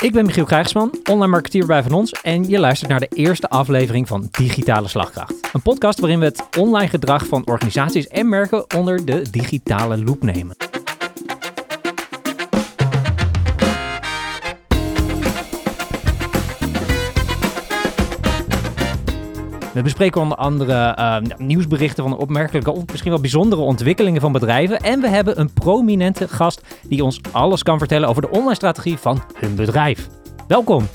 Ik ben Michiel Krijgsman, online marketeer bij Van Ons en je luistert naar de eerste aflevering van Digitale Slagkracht. Een podcast waarin we het online gedrag van organisaties en merken onder de digitale loep nemen. We bespreken onder andere nieuwsberichten van de opmerkelijke of misschien wel bijzondere ontwikkelingen van bedrijven. En we hebben een prominente gast die ons alles kan vertellen over de online strategie van hun bedrijf. Welkom!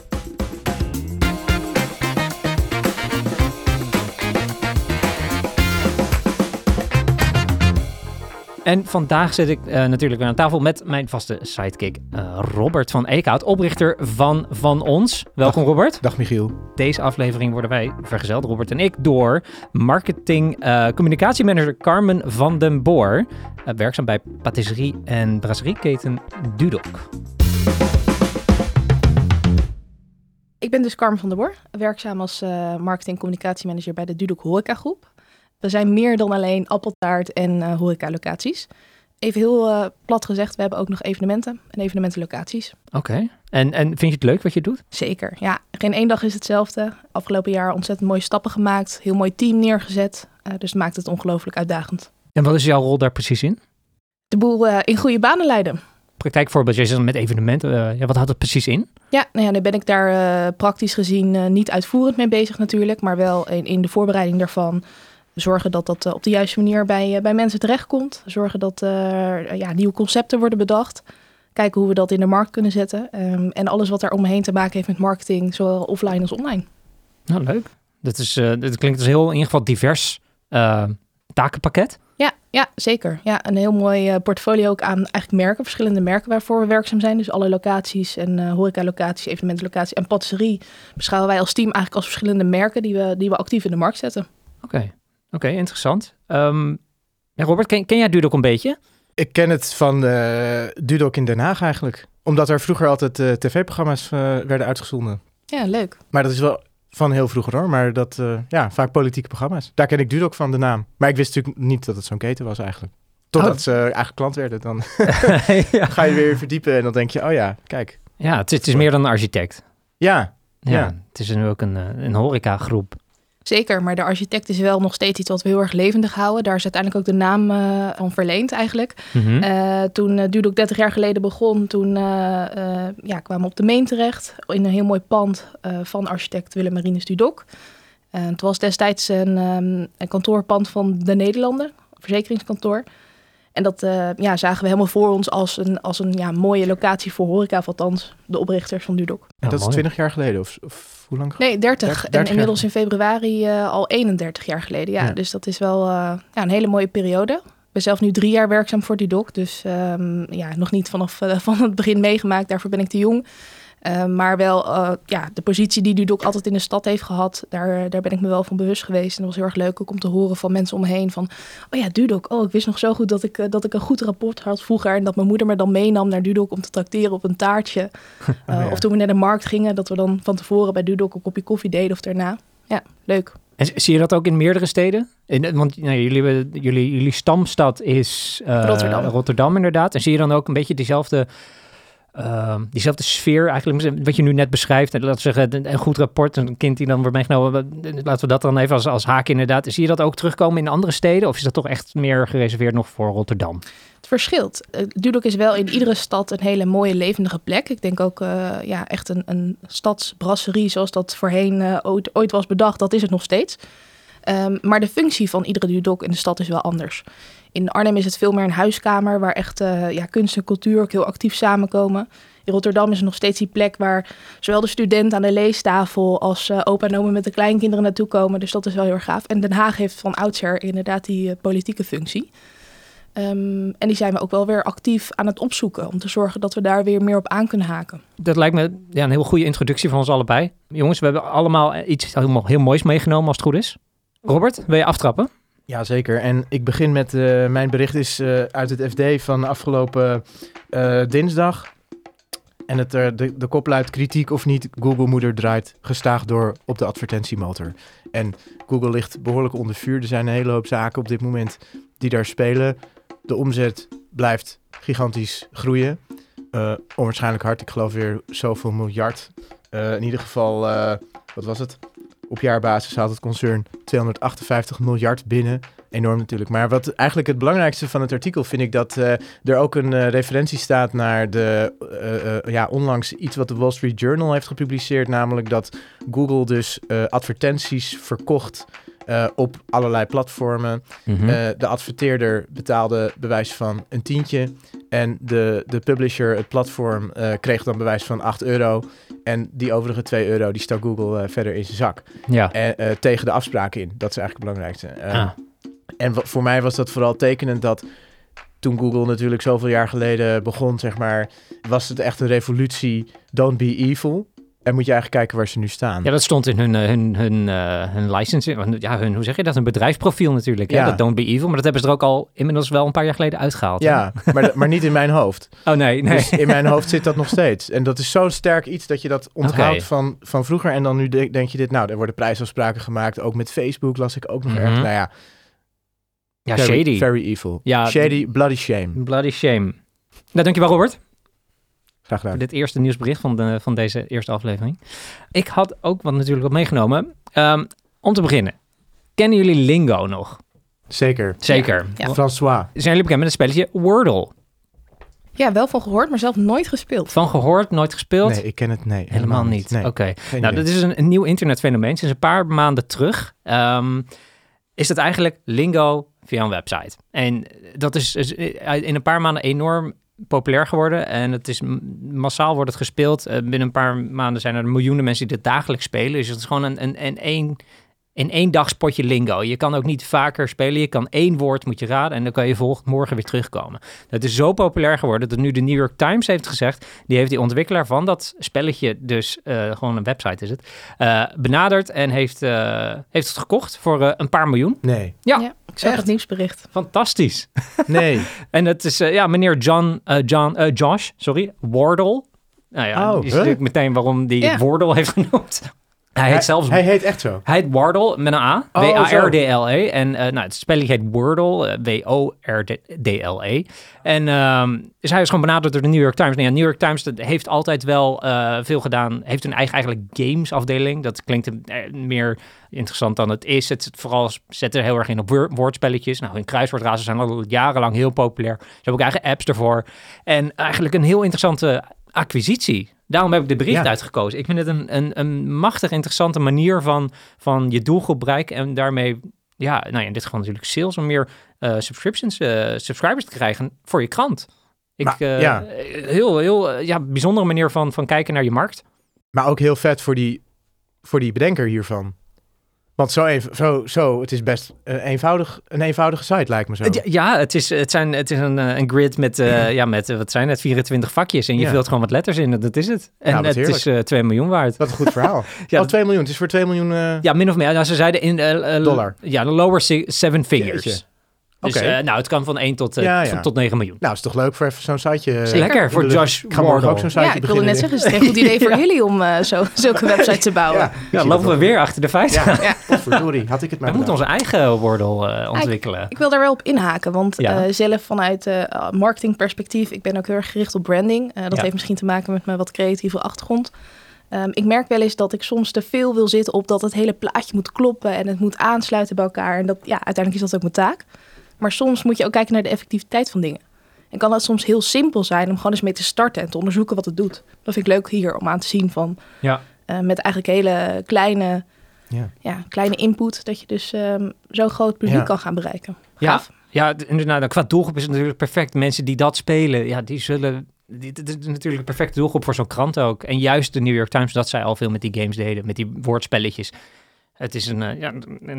En vandaag zit ik natuurlijk weer aan tafel met mijn vaste sidekick Robert van Eekhout, oprichter van Ons. Welkom dag, Robert. Dag Michiel. Deze aflevering worden wij vergezeld, Robert en ik, door marketing communicatiemanager Carmen van den Boer, werkzaam bij patisserie en brasserieketen Dudok. Ik ben dus Carmen van den Boer, werkzaam als marketing communicatiemanager bij de Dudok Horeca Groep. We zijn meer dan alleen appeltaart en horecalocaties. Even heel plat gezegd, we hebben ook nog evenementen en evenementenlocaties. Oké. En vind je het leuk wat je doet? Zeker, ja. Geen één dag is hetzelfde. Afgelopen jaar ontzettend mooie stappen gemaakt, heel mooi team neergezet. Dus het maakt het ongelooflijk uitdagend. En wat is jouw rol daar precies in? De boel in goede banen leiden. Praktijkvoorbeeld, jij zit met evenementen. Wat houdt het precies in? Ja, nou ja, dan ben ik daar praktisch gezien niet uitvoerend mee bezig natuurlijk, maar wel in de voorbereiding daarvan. Zorgen dat dat op de juiste manier bij mensen terechtkomt. Zorgen dat nieuwe concepten worden bedacht. Kijken hoe we dat in de markt kunnen zetten. En alles wat daar omheen te maken heeft met marketing, zowel offline als online. Nou, leuk. Dit klinkt dus heel in ieder geval divers takenpakket. Ja, zeker. Ja, een heel mooi portfolio ook aan eigenlijk merken. Verschillende merken waarvoor we werkzaam zijn. Dus alle locaties en horecalocaties, evenementenlocaties en patisserie beschouwen wij als team eigenlijk als verschillende merken die we actief in de markt zetten. Oké, interessant. Robert, ken jij Dudok een beetje? Ik ken het van Dudok in Den Haag eigenlijk. Omdat er vroeger altijd tv-programma's werden uitgezonden. Ja, leuk. Maar dat is wel van heel vroeger hoor. Maar dat, vaak politieke programma's. Daar ken ik Dudok van, de naam. Maar ik wist natuurlijk niet dat het zo'n keten was eigenlijk. Totdat ze eigen klant werden. Dan ga je weer verdiepen en dan denk je, oh ja, kijk. Ja, het is meer dan een architect. Ja. Het is nu ook een horecagroep. Zeker, maar de architect is wel nog steeds iets wat we heel erg levendig houden. Daar is uiteindelijk ook de naam van verleend eigenlijk. Mm-hmm. Toen Dudok 30 jaar geleden begon, toen kwamen we op de Meent terecht. In een heel mooi pand van architect Willem-Marinus Dudok. Het was destijds een kantoorpand van de Nederlanden, een verzekeringskantoor. En dat zagen we helemaal voor ons als een mooie locatie voor horeca, althans de oprichters van Dudok. En dat is 20 jaar geleden of hoe lang? Nee, 30. En inmiddels in februari al 31 jaar geleden. Ja. Dus dat is wel een hele mooie periode. Ik ben zelf nu 3 jaar werkzaam voor Dudok. Dus nog niet vanaf van het begin meegemaakt. Daarvoor ben ik te jong. Maar wel de positie die Dudok altijd in de stad heeft gehad, daar ben ik me wel van bewust geweest. En dat was heel erg leuk ook om te horen van mensen om me heen van, oh ja, Dudok, ik wist nog zo goed dat ik een goed rapport had vroeger. En dat mijn moeder me dan meenam naar Dudok om te trakteren op een taartje. Of toen we naar de markt gingen, dat we dan van tevoren bij Dudok een kopje koffie deden of daarna. Ja, leuk. En zie je dat ook in meerdere steden? Want jullie stamstad is Rotterdam inderdaad. En zie je dan ook een beetje diezelfde sfeer eigenlijk, wat je nu net beschrijft. Laten we zeggen, een goed rapport, een kind die dan wordt meegenomen. Laten we dat dan even als haak inderdaad. Zie je dat ook terugkomen in andere steden? Of is dat toch echt meer gereserveerd nog voor Rotterdam? Het verschilt. Dudok is wel in iedere stad een hele mooie levendige plek. Ik denk ook echt een stadsbrasserie zoals dat voorheen ooit was bedacht. Dat is het nog steeds. Maar de functie van iedere Dudok in de stad is wel anders. In Arnhem is het veel meer een huiskamer waar echt kunst en cultuur ook heel actief samenkomen. In Rotterdam is het nog steeds die plek waar zowel de student aan de leestafel als opa en oma met de kleinkinderen naartoe komen. Dus dat is wel heel erg gaaf. En Den Haag heeft van oudsher inderdaad die politieke functie. En die zijn we ook wel weer actief aan het opzoeken om te zorgen dat we daar weer meer op aan kunnen haken. Dat lijkt me een heel goede introductie van ons allebei. Jongens, we hebben allemaal iets heel moois meegenomen als het goed is. Robert, wil je aftrappen? Jazeker. En ik begin met mijn bericht is uit het FD van afgelopen dinsdag. En de kop luidt kritiek of niet, Google moeder draait gestaag door op de advertentiemotor. En Google ligt behoorlijk onder vuur. Er zijn een hele hoop zaken op dit moment die daar spelen. De omzet blijft gigantisch groeien. onwaarschijnlijk hard. Ik geloof weer zoveel miljard. In ieder geval, wat was het? Op jaarbasis haalt het concern 258 miljard binnen. Enorm natuurlijk. Maar wat eigenlijk het belangrijkste van het artikel vind ik dat er ook een referentie staat naar de onlangs iets wat de Wall Street Journal heeft gepubliceerd. Namelijk dat Google dus advertenties verkocht op allerlei platformen. Mm-hmm. De adverteerder betaalde bewijs van een tientje. En de publisher, het platform, kreeg dan bewijs van €8. En die overige €2 die stak Google verder in zijn zak. Ja. Tegen de afspraken in. Dat is eigenlijk het belangrijkste. En voor mij was dat vooral tekenend dat toen Google natuurlijk zoveel jaar geleden begon, zeg maar, was het echt een revolutie. Don't be evil. En moet je eigenlijk kijken waar ze nu staan. Ja, dat stond in hun licensing. Ja, hun, hoe zeg je dat? Hun bedrijfsprofiel natuurlijk. Ja. Hè? Dat don't be evil. Maar dat hebben ze er ook al inmiddels wel een paar jaar geleden uitgehaald. Ja, maar niet in mijn hoofd. Oh nee. Dus in mijn hoofd zit dat nog steeds. En dat is zo'n sterk iets dat je dat onthoudt van vroeger. En dan nu denk je dit. Nou, er worden prijsafspraken gemaakt. Ook met Facebook las ik ook nog erg. Nou ja. Ja, very, shady. Very evil. Ja, shady, bloody shame. Bloody shame. Nou, dankjewel Robert. Graag gedaan. Voor dit eerste nieuwsbericht van deze eerste aflevering. Ik had ook natuurlijk wat meegenomen. Om te beginnen. Kennen jullie Lingo nog? Zeker. Ja. François. Zijn jullie bekend met het spelletje Wordle? Ja, wel van gehoord, maar zelf nooit gespeeld. Van gehoord, nooit gespeeld? Nee, ik ken het helemaal niet. Nee. Oké. Nou, dat is een nieuw internetfenomeen. Sinds een paar maanden terug is dat eigenlijk Lingo via een website. En dat is in een paar maanden enorm populair geworden. En het is massaal wordt het gespeeld. Binnen een paar maanden zijn er miljoenen mensen die dit dagelijks spelen. Dus het is gewoon een één dag spotje Lingo. Je kan ook niet vaker spelen. Je kan één woord moet je raden en dan kan je volgend morgen weer terugkomen. Het is zo populair geworden dat nu de New York Times heeft gezegd, die heeft die ontwikkelaar van dat spelletje, dus gewoon een website is het, benaderd en heeft het gekocht voor een paar miljoen. Nee. Ja. Ik zag het nieuwsbericht. Fantastisch. Nee. En het is meneer Josh Wardle. Nou ja, is natuurlijk meteen waarom die Wardle heeft genoemd. Hij heet echt zo. Hij heet Wardle met een A. W-A-R-D-L-E. En het spelling heet Wordle. W-O-R-D-L-E. En dus hij is gewoon benaderd door de New York Times. Nee, New York Times dat heeft altijd wel veel gedaan. Heeft een eigen gamesafdeling. Dat klinkt meer interessant dan het is. Het vooral zet er heel erg in op woordspelletjes. Nou, in kruiswoordrazen zijn al jarenlang heel populair. Ze hebben ook eigen apps ervoor. En eigenlijk een heel interessante acquisitie. Daarom heb ik de bericht uitgekozen. Ik vind het een machtig interessante manier van je doelgroep bereiken en daarmee, in dit geval natuurlijk sales, om meer subscribers te krijgen voor je krant. Heel bijzondere manier van kijken naar je markt. Maar ook heel vet voor die bedenker hiervan. Want het is best een eenvoudige site, lijkt me zo. Ja, het is een grid met, wat zijn het, 24 vakjes. En je vult gewoon wat letters in, dat is het. En het is 2 miljoen waard. Wat een goed verhaal. 2 miljoen, het is voor 2 miljoen... Ja, min of meer. Nou, ze zeiden in... dollar. Ja, de lower 7 figures. Jeetje. Dus het kan van 1 tot 9 miljoen. Nou, is toch leuk voor even zo'n siteje. Is lekker voor Josh Wardle. Ook zo'n siteje ik wilde net zeggen, is het een goed idee voor jullie om zulke websites te bouwen. Dan lopen we weer achter de feiten. Verdorie, had ik het maar. We moeten onze eigen Wordle ontwikkelen. Ik wil daar wel op inhaken, want zelf vanuit marketingperspectief, ik ben ook heel erg gericht op branding. Dat heeft misschien te maken met mijn wat creatieve achtergrond. Ik merk wel eens dat ik soms te veel wil zitten op dat het hele plaatje moet kloppen en het moet aansluiten bij elkaar. En dat, uiteindelijk is dat ook mijn taak. Maar soms moet je ook kijken naar de effectiviteit van dingen. En kan dat soms heel simpel zijn om gewoon eens mee te starten en te onderzoeken wat het doet. Dat vind ik leuk hier om aan te zien van. Ja. Met eigenlijk hele kleine input. Dat je dus zo'n groot publiek kan gaan bereiken. Gaaf. Ja, inderdaad. Qua doelgroep is het natuurlijk perfect. Mensen die dat spelen, die zullen... Dit is natuurlijk een perfecte doelgroep voor zo'n krant ook. En juist de New York Times, dat zij al veel met die games deden. Met die woordspelletjes. Het is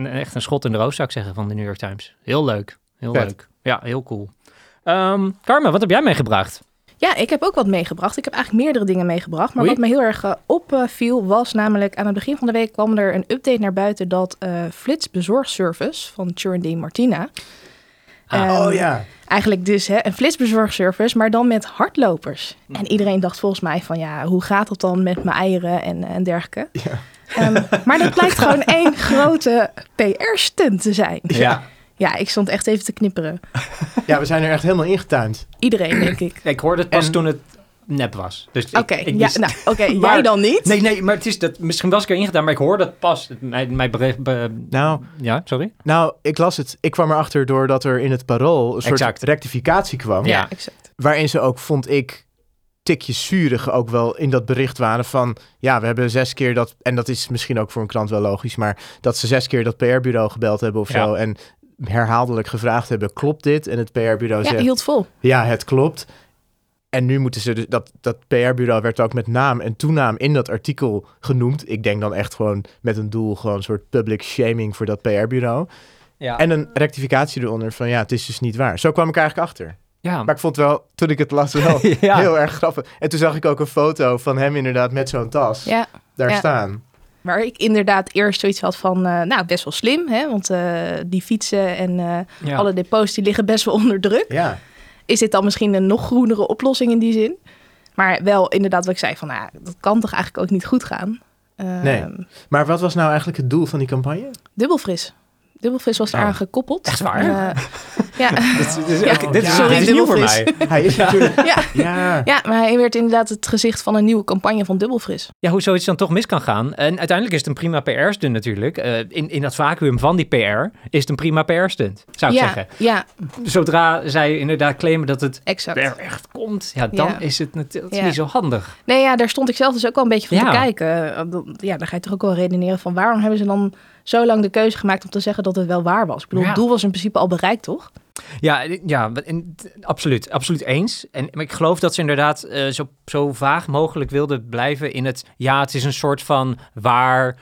echt een schot in de roos, zou ik zeggen, van de New York Times. Heel leuk. Heel leuk. Ja, heel cool. Carmen, wat heb jij meegebracht? Ja, ik heb ook wat meegebracht. Ik heb eigenlijk meerdere dingen meegebracht. Maar wat me heel erg opviel was namelijk... aan het begin van de week kwam er een update naar buiten... dat Flits bezorgservice van Churandy Martina... Eigenlijk dus een flitsbezorgservice, maar dan met hardlopers. En iedereen dacht volgens mij van... hoe gaat dat dan met mijn eieren en dergelijke? Ja. Maar dat blijkt gewoon één grote PR-stunt te zijn. Ja. Ja, ik stond echt even te knipperen. Ja, we zijn er echt helemaal ingetuind. Iedereen, denk ik. Ik hoorde het pas toen het nep was. Dus Oké, jij dan niet? Nee, maar het is dat. Misschien was ik erin gedaan, maar ik hoor dat pas. Mijn bericht. Ik las het. Ik kwam erachter doordat er in het Parool een soort rectificatie kwam. Ja, exact. Waarin ze ook, vond ik, tikjes zuurig ook wel in dat bericht waren van, ja, we hebben 6 keer dat, en dat is misschien ook voor een klant wel logisch, maar dat ze 6 keer dat PR-bureau gebeld hebben of zo, en herhaaldelijk gevraagd hebben, klopt dit? En het PR-bureau zegt... Ja, hield vol. Ja, het klopt. En nu moeten ze dus... Dat PR-bureau werd ook met naam en toenaam in dat artikel genoemd. Ik denk dan echt gewoon met een doel, gewoon een soort public shaming voor dat PR-bureau. Ja. En een rectificatie eronder van, ja, het is dus niet waar. Zo kwam ik eigenlijk achter. Ja. Maar ik vond wel, toen ik het las, wel heel erg grappig. En toen zag ik ook een foto van hem inderdaad met zo'n tas daar staan. Waar ik inderdaad eerst zoiets had van, best wel slim. Hè? Want die fietsen en alle depots, die liggen best wel onder druk. Ja. Is dit dan misschien een nog groenere oplossing in die zin? Maar wel inderdaad wat ik zei van, dat kan toch eigenlijk ook niet goed gaan? Nee. Maar wat was nou eigenlijk het doel van die campagne? Dubbelfris. Dubbelfris was eraan gekoppeld. Echt waar? Ja. Dit is nieuw voor mij. Hij is natuurlijk... Ja, maar hij werd inderdaad het gezicht van een nieuwe campagne van Dubbelfris. Ja, hoe zoiets dan toch mis kan gaan. En uiteindelijk is het een prima PR-stunt natuurlijk. In dat vacuüm van die PR is het een prima PR-stunt, zou ik zeggen. Ja. Zodra zij inderdaad claimen dat het er echt komt, dan is het natuurlijk niet zo handig. Nee, daar stond ik zelf dus ook al een beetje van te kijken. Ja, dan ga je toch ook wel redeneren van waarom hebben ze dan zo lang de keuze gemaakt om te zeggen dat het wel waar was. Ik bedoel, het doel was in principe al bereikt, toch? Ja, absoluut. Absoluut eens. Maar ik geloof dat ze inderdaad zo vaag mogelijk wilden blijven in het... Ja, het is een soort van waar...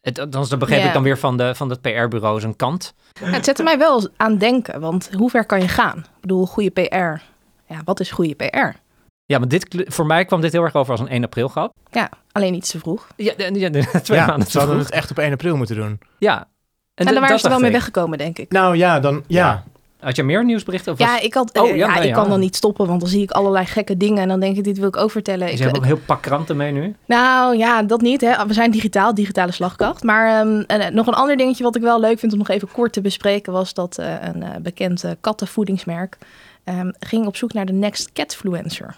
Dat begreep ik dan weer van dat PR-bureau zijn kant. Ja, het zette mij wel aan denken, want hoe ver kan je gaan? Ik bedoel, goede PR. Ja, wat is goede PR? Ja, want voor mij kwam dit heel erg over als een 1 april grap. Ja, alleen iets te vroeg. Ja, 2 maanden te vroeg. Ze het echt op 1 april moeten doen. Ja. En daar waren ze wel mee weggekomen, denk ik. Nou ja, dan... Ja. Had je meer nieuwsberichten? Of ik kan dan niet stoppen, want dan zie ik allerlei gekke dingen en dan denk ik, dit wil ik ook vertellen. Ze hebben ook een heel pak kranten mee nu. Nou ja, dat niet. Hè. We zijn digitale slagkracht. Maar nog een ander dingetje wat ik wel leuk vind om nog even kort te bespreken was dat een bekend kattenvoedingsmerk ging op zoek naar de next catfluencer.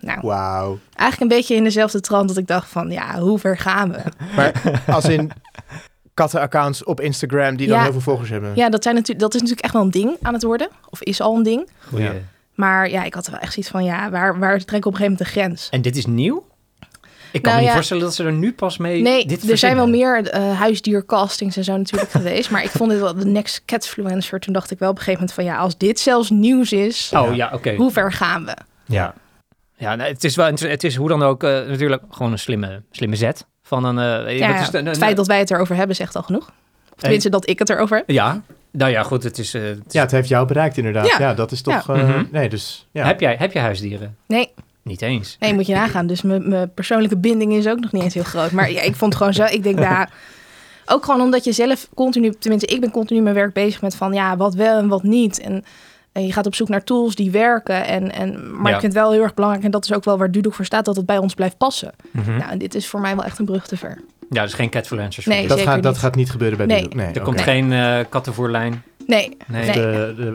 Nou, wow. Eigenlijk een beetje in dezelfde trant dat ik dacht van, hoe ver gaan we? Maar als in kattenaccounts op Instagram die dan heel veel volgers hebben. Ja, dat is natuurlijk echt wel een ding aan het worden. Of is al een ding. Ja. Maar ik had wel echt zoiets van, waar trek ik op een gegeven moment de grens? En dit is nieuw? Ik kan me niet voorstellen dat ze er nu pas mee... Nee, er zijn wel meer huisdiercastings en zo natuurlijk geweest. Maar ik vond dit wel de next catfluencer. Toen dacht ik wel op een gegeven moment van, als dit zelfs nieuws is... Hoe ver gaan we? Ja. Ja, het is hoe dan ook natuurlijk gewoon een slimme zet. Van een, het feit dat wij het erover hebben zegt al genoeg. Of tenminste dat ik het erover heb. Ja, nou ja, goed. Het is, het heeft jou bereikt inderdaad. Ja, dat is toch... Nee, dus, ja. Heb je huisdieren? Nee. Niet eens? Nee, moet je nagaan. Dus mijn persoonlijke binding is ook nog niet eens heel groot. Maar ik vond gewoon zo... Ik denk ook gewoon omdat je zelf continu... Tenminste, ik ben continu mijn werk bezig met van... Wat wel en wat niet. En je gaat op zoek naar tools die werken. Maar ik vind het wel heel erg belangrijk... en dat is ook wel waar Dudok voor staat... dat het bij ons blijft passen. Mm-hmm. Nou, en dit is voor mij wel echt een brug te ver. Ja, dus geen catfluencers. Nee, dat gaat niet gebeuren bij Dudok. Nee, er komt geen kattenvoerlijn. Nee. De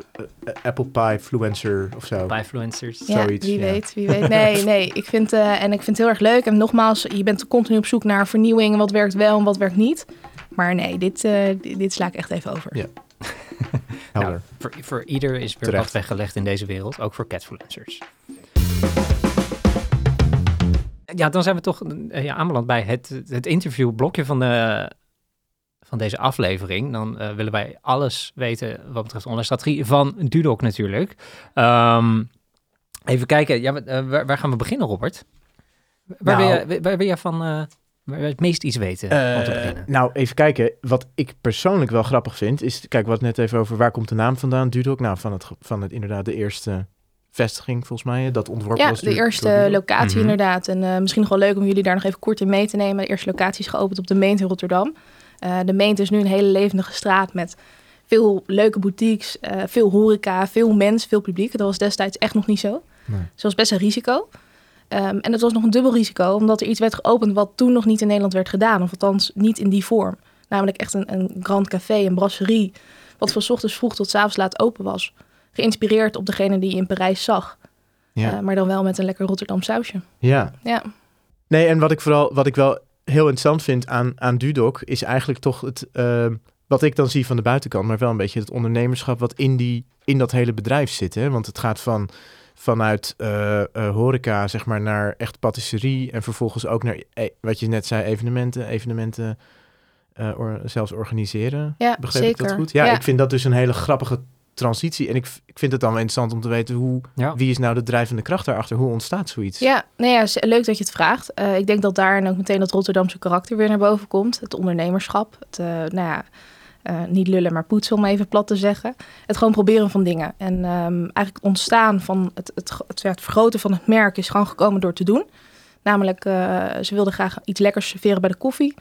apple pie fluencer of zo. Pie fluencers. Ja, zoiets, wie weet. Nee. Ik vind het heel erg leuk. En nogmaals, je bent continu op zoek naar vernieuwing... wat werkt wel en wat werkt niet. Maar nee, dit sla ik echt even over. Ja. Nou, voor ieder is weer wat weggelegd in deze wereld, ook voor catfluencers. Ja, dan zijn we toch aanbeland bij het interviewblokje van deze aflevering. Dan willen wij alles weten wat betreft online strategie van Dudok natuurlijk. Even kijken, waar gaan we beginnen, Robert? Waar ben jij van... Maar het meest iets weten om te beginnen. Nou, even kijken. Wat ik persoonlijk wel grappig vind, is... Kijk, we hadden net even over waar komt de naam vandaan, Dudok? Nou, van het inderdaad de eerste vestiging, volgens mij. Dat ontworpen was de eerste locatie inderdaad. En misschien nog wel leuk om jullie daar nog even kort in mee te nemen. De eerste locatie is geopend op de Meent in Rotterdam. De Meent is nu een hele levendige straat met veel leuke boutiques, veel horeca, veel mens, veel publiek. Dat was destijds echt nog niet zo. Nee. Dus dat was best een risico. En dat was nog een dubbel risico, omdat er iets werd geopend wat toen nog niet in Nederland werd gedaan. Of althans niet in die vorm. Namelijk echt een grand café, een brasserie, wat van 's ochtends vroeg tot 's avonds laat open was. Geïnspireerd op degene die je in Parijs zag. Ja. Maar dan wel met een lekker Rotterdam sausje. Ja. Ja. Nee, en wat ik wel heel interessant vind aan Dudok is eigenlijk toch het... wat ik dan zie van de buitenkant, maar wel een beetje het ondernemerschap wat in dat hele bedrijf zit. Hè? Want het gaat vanuit horeca, zeg maar, naar echt patisserie en vervolgens ook naar, wat je net zei, evenementen zelfs organiseren. Ja, begreep zeker. Ik dat goed? Ja, ja, ik vind dat dus een hele grappige transitie. En ik vind het dan wel interessant om te weten wie is nou de drijvende kracht daarachter? Hoe ontstaat zoiets? Ja, nou ja, leuk dat je het vraagt. Ik denk dat daar en ook meteen dat Rotterdamse karakter weer naar boven komt. Het ondernemerschap, het, niet lullen, maar poetsen, om even plat te zeggen. Het gewoon proberen van dingen. En eigenlijk het ontstaan van het vergroten van het merk is gewoon gekomen door te doen. Namelijk, ze wilden graag iets lekkers serveren bij de koffie.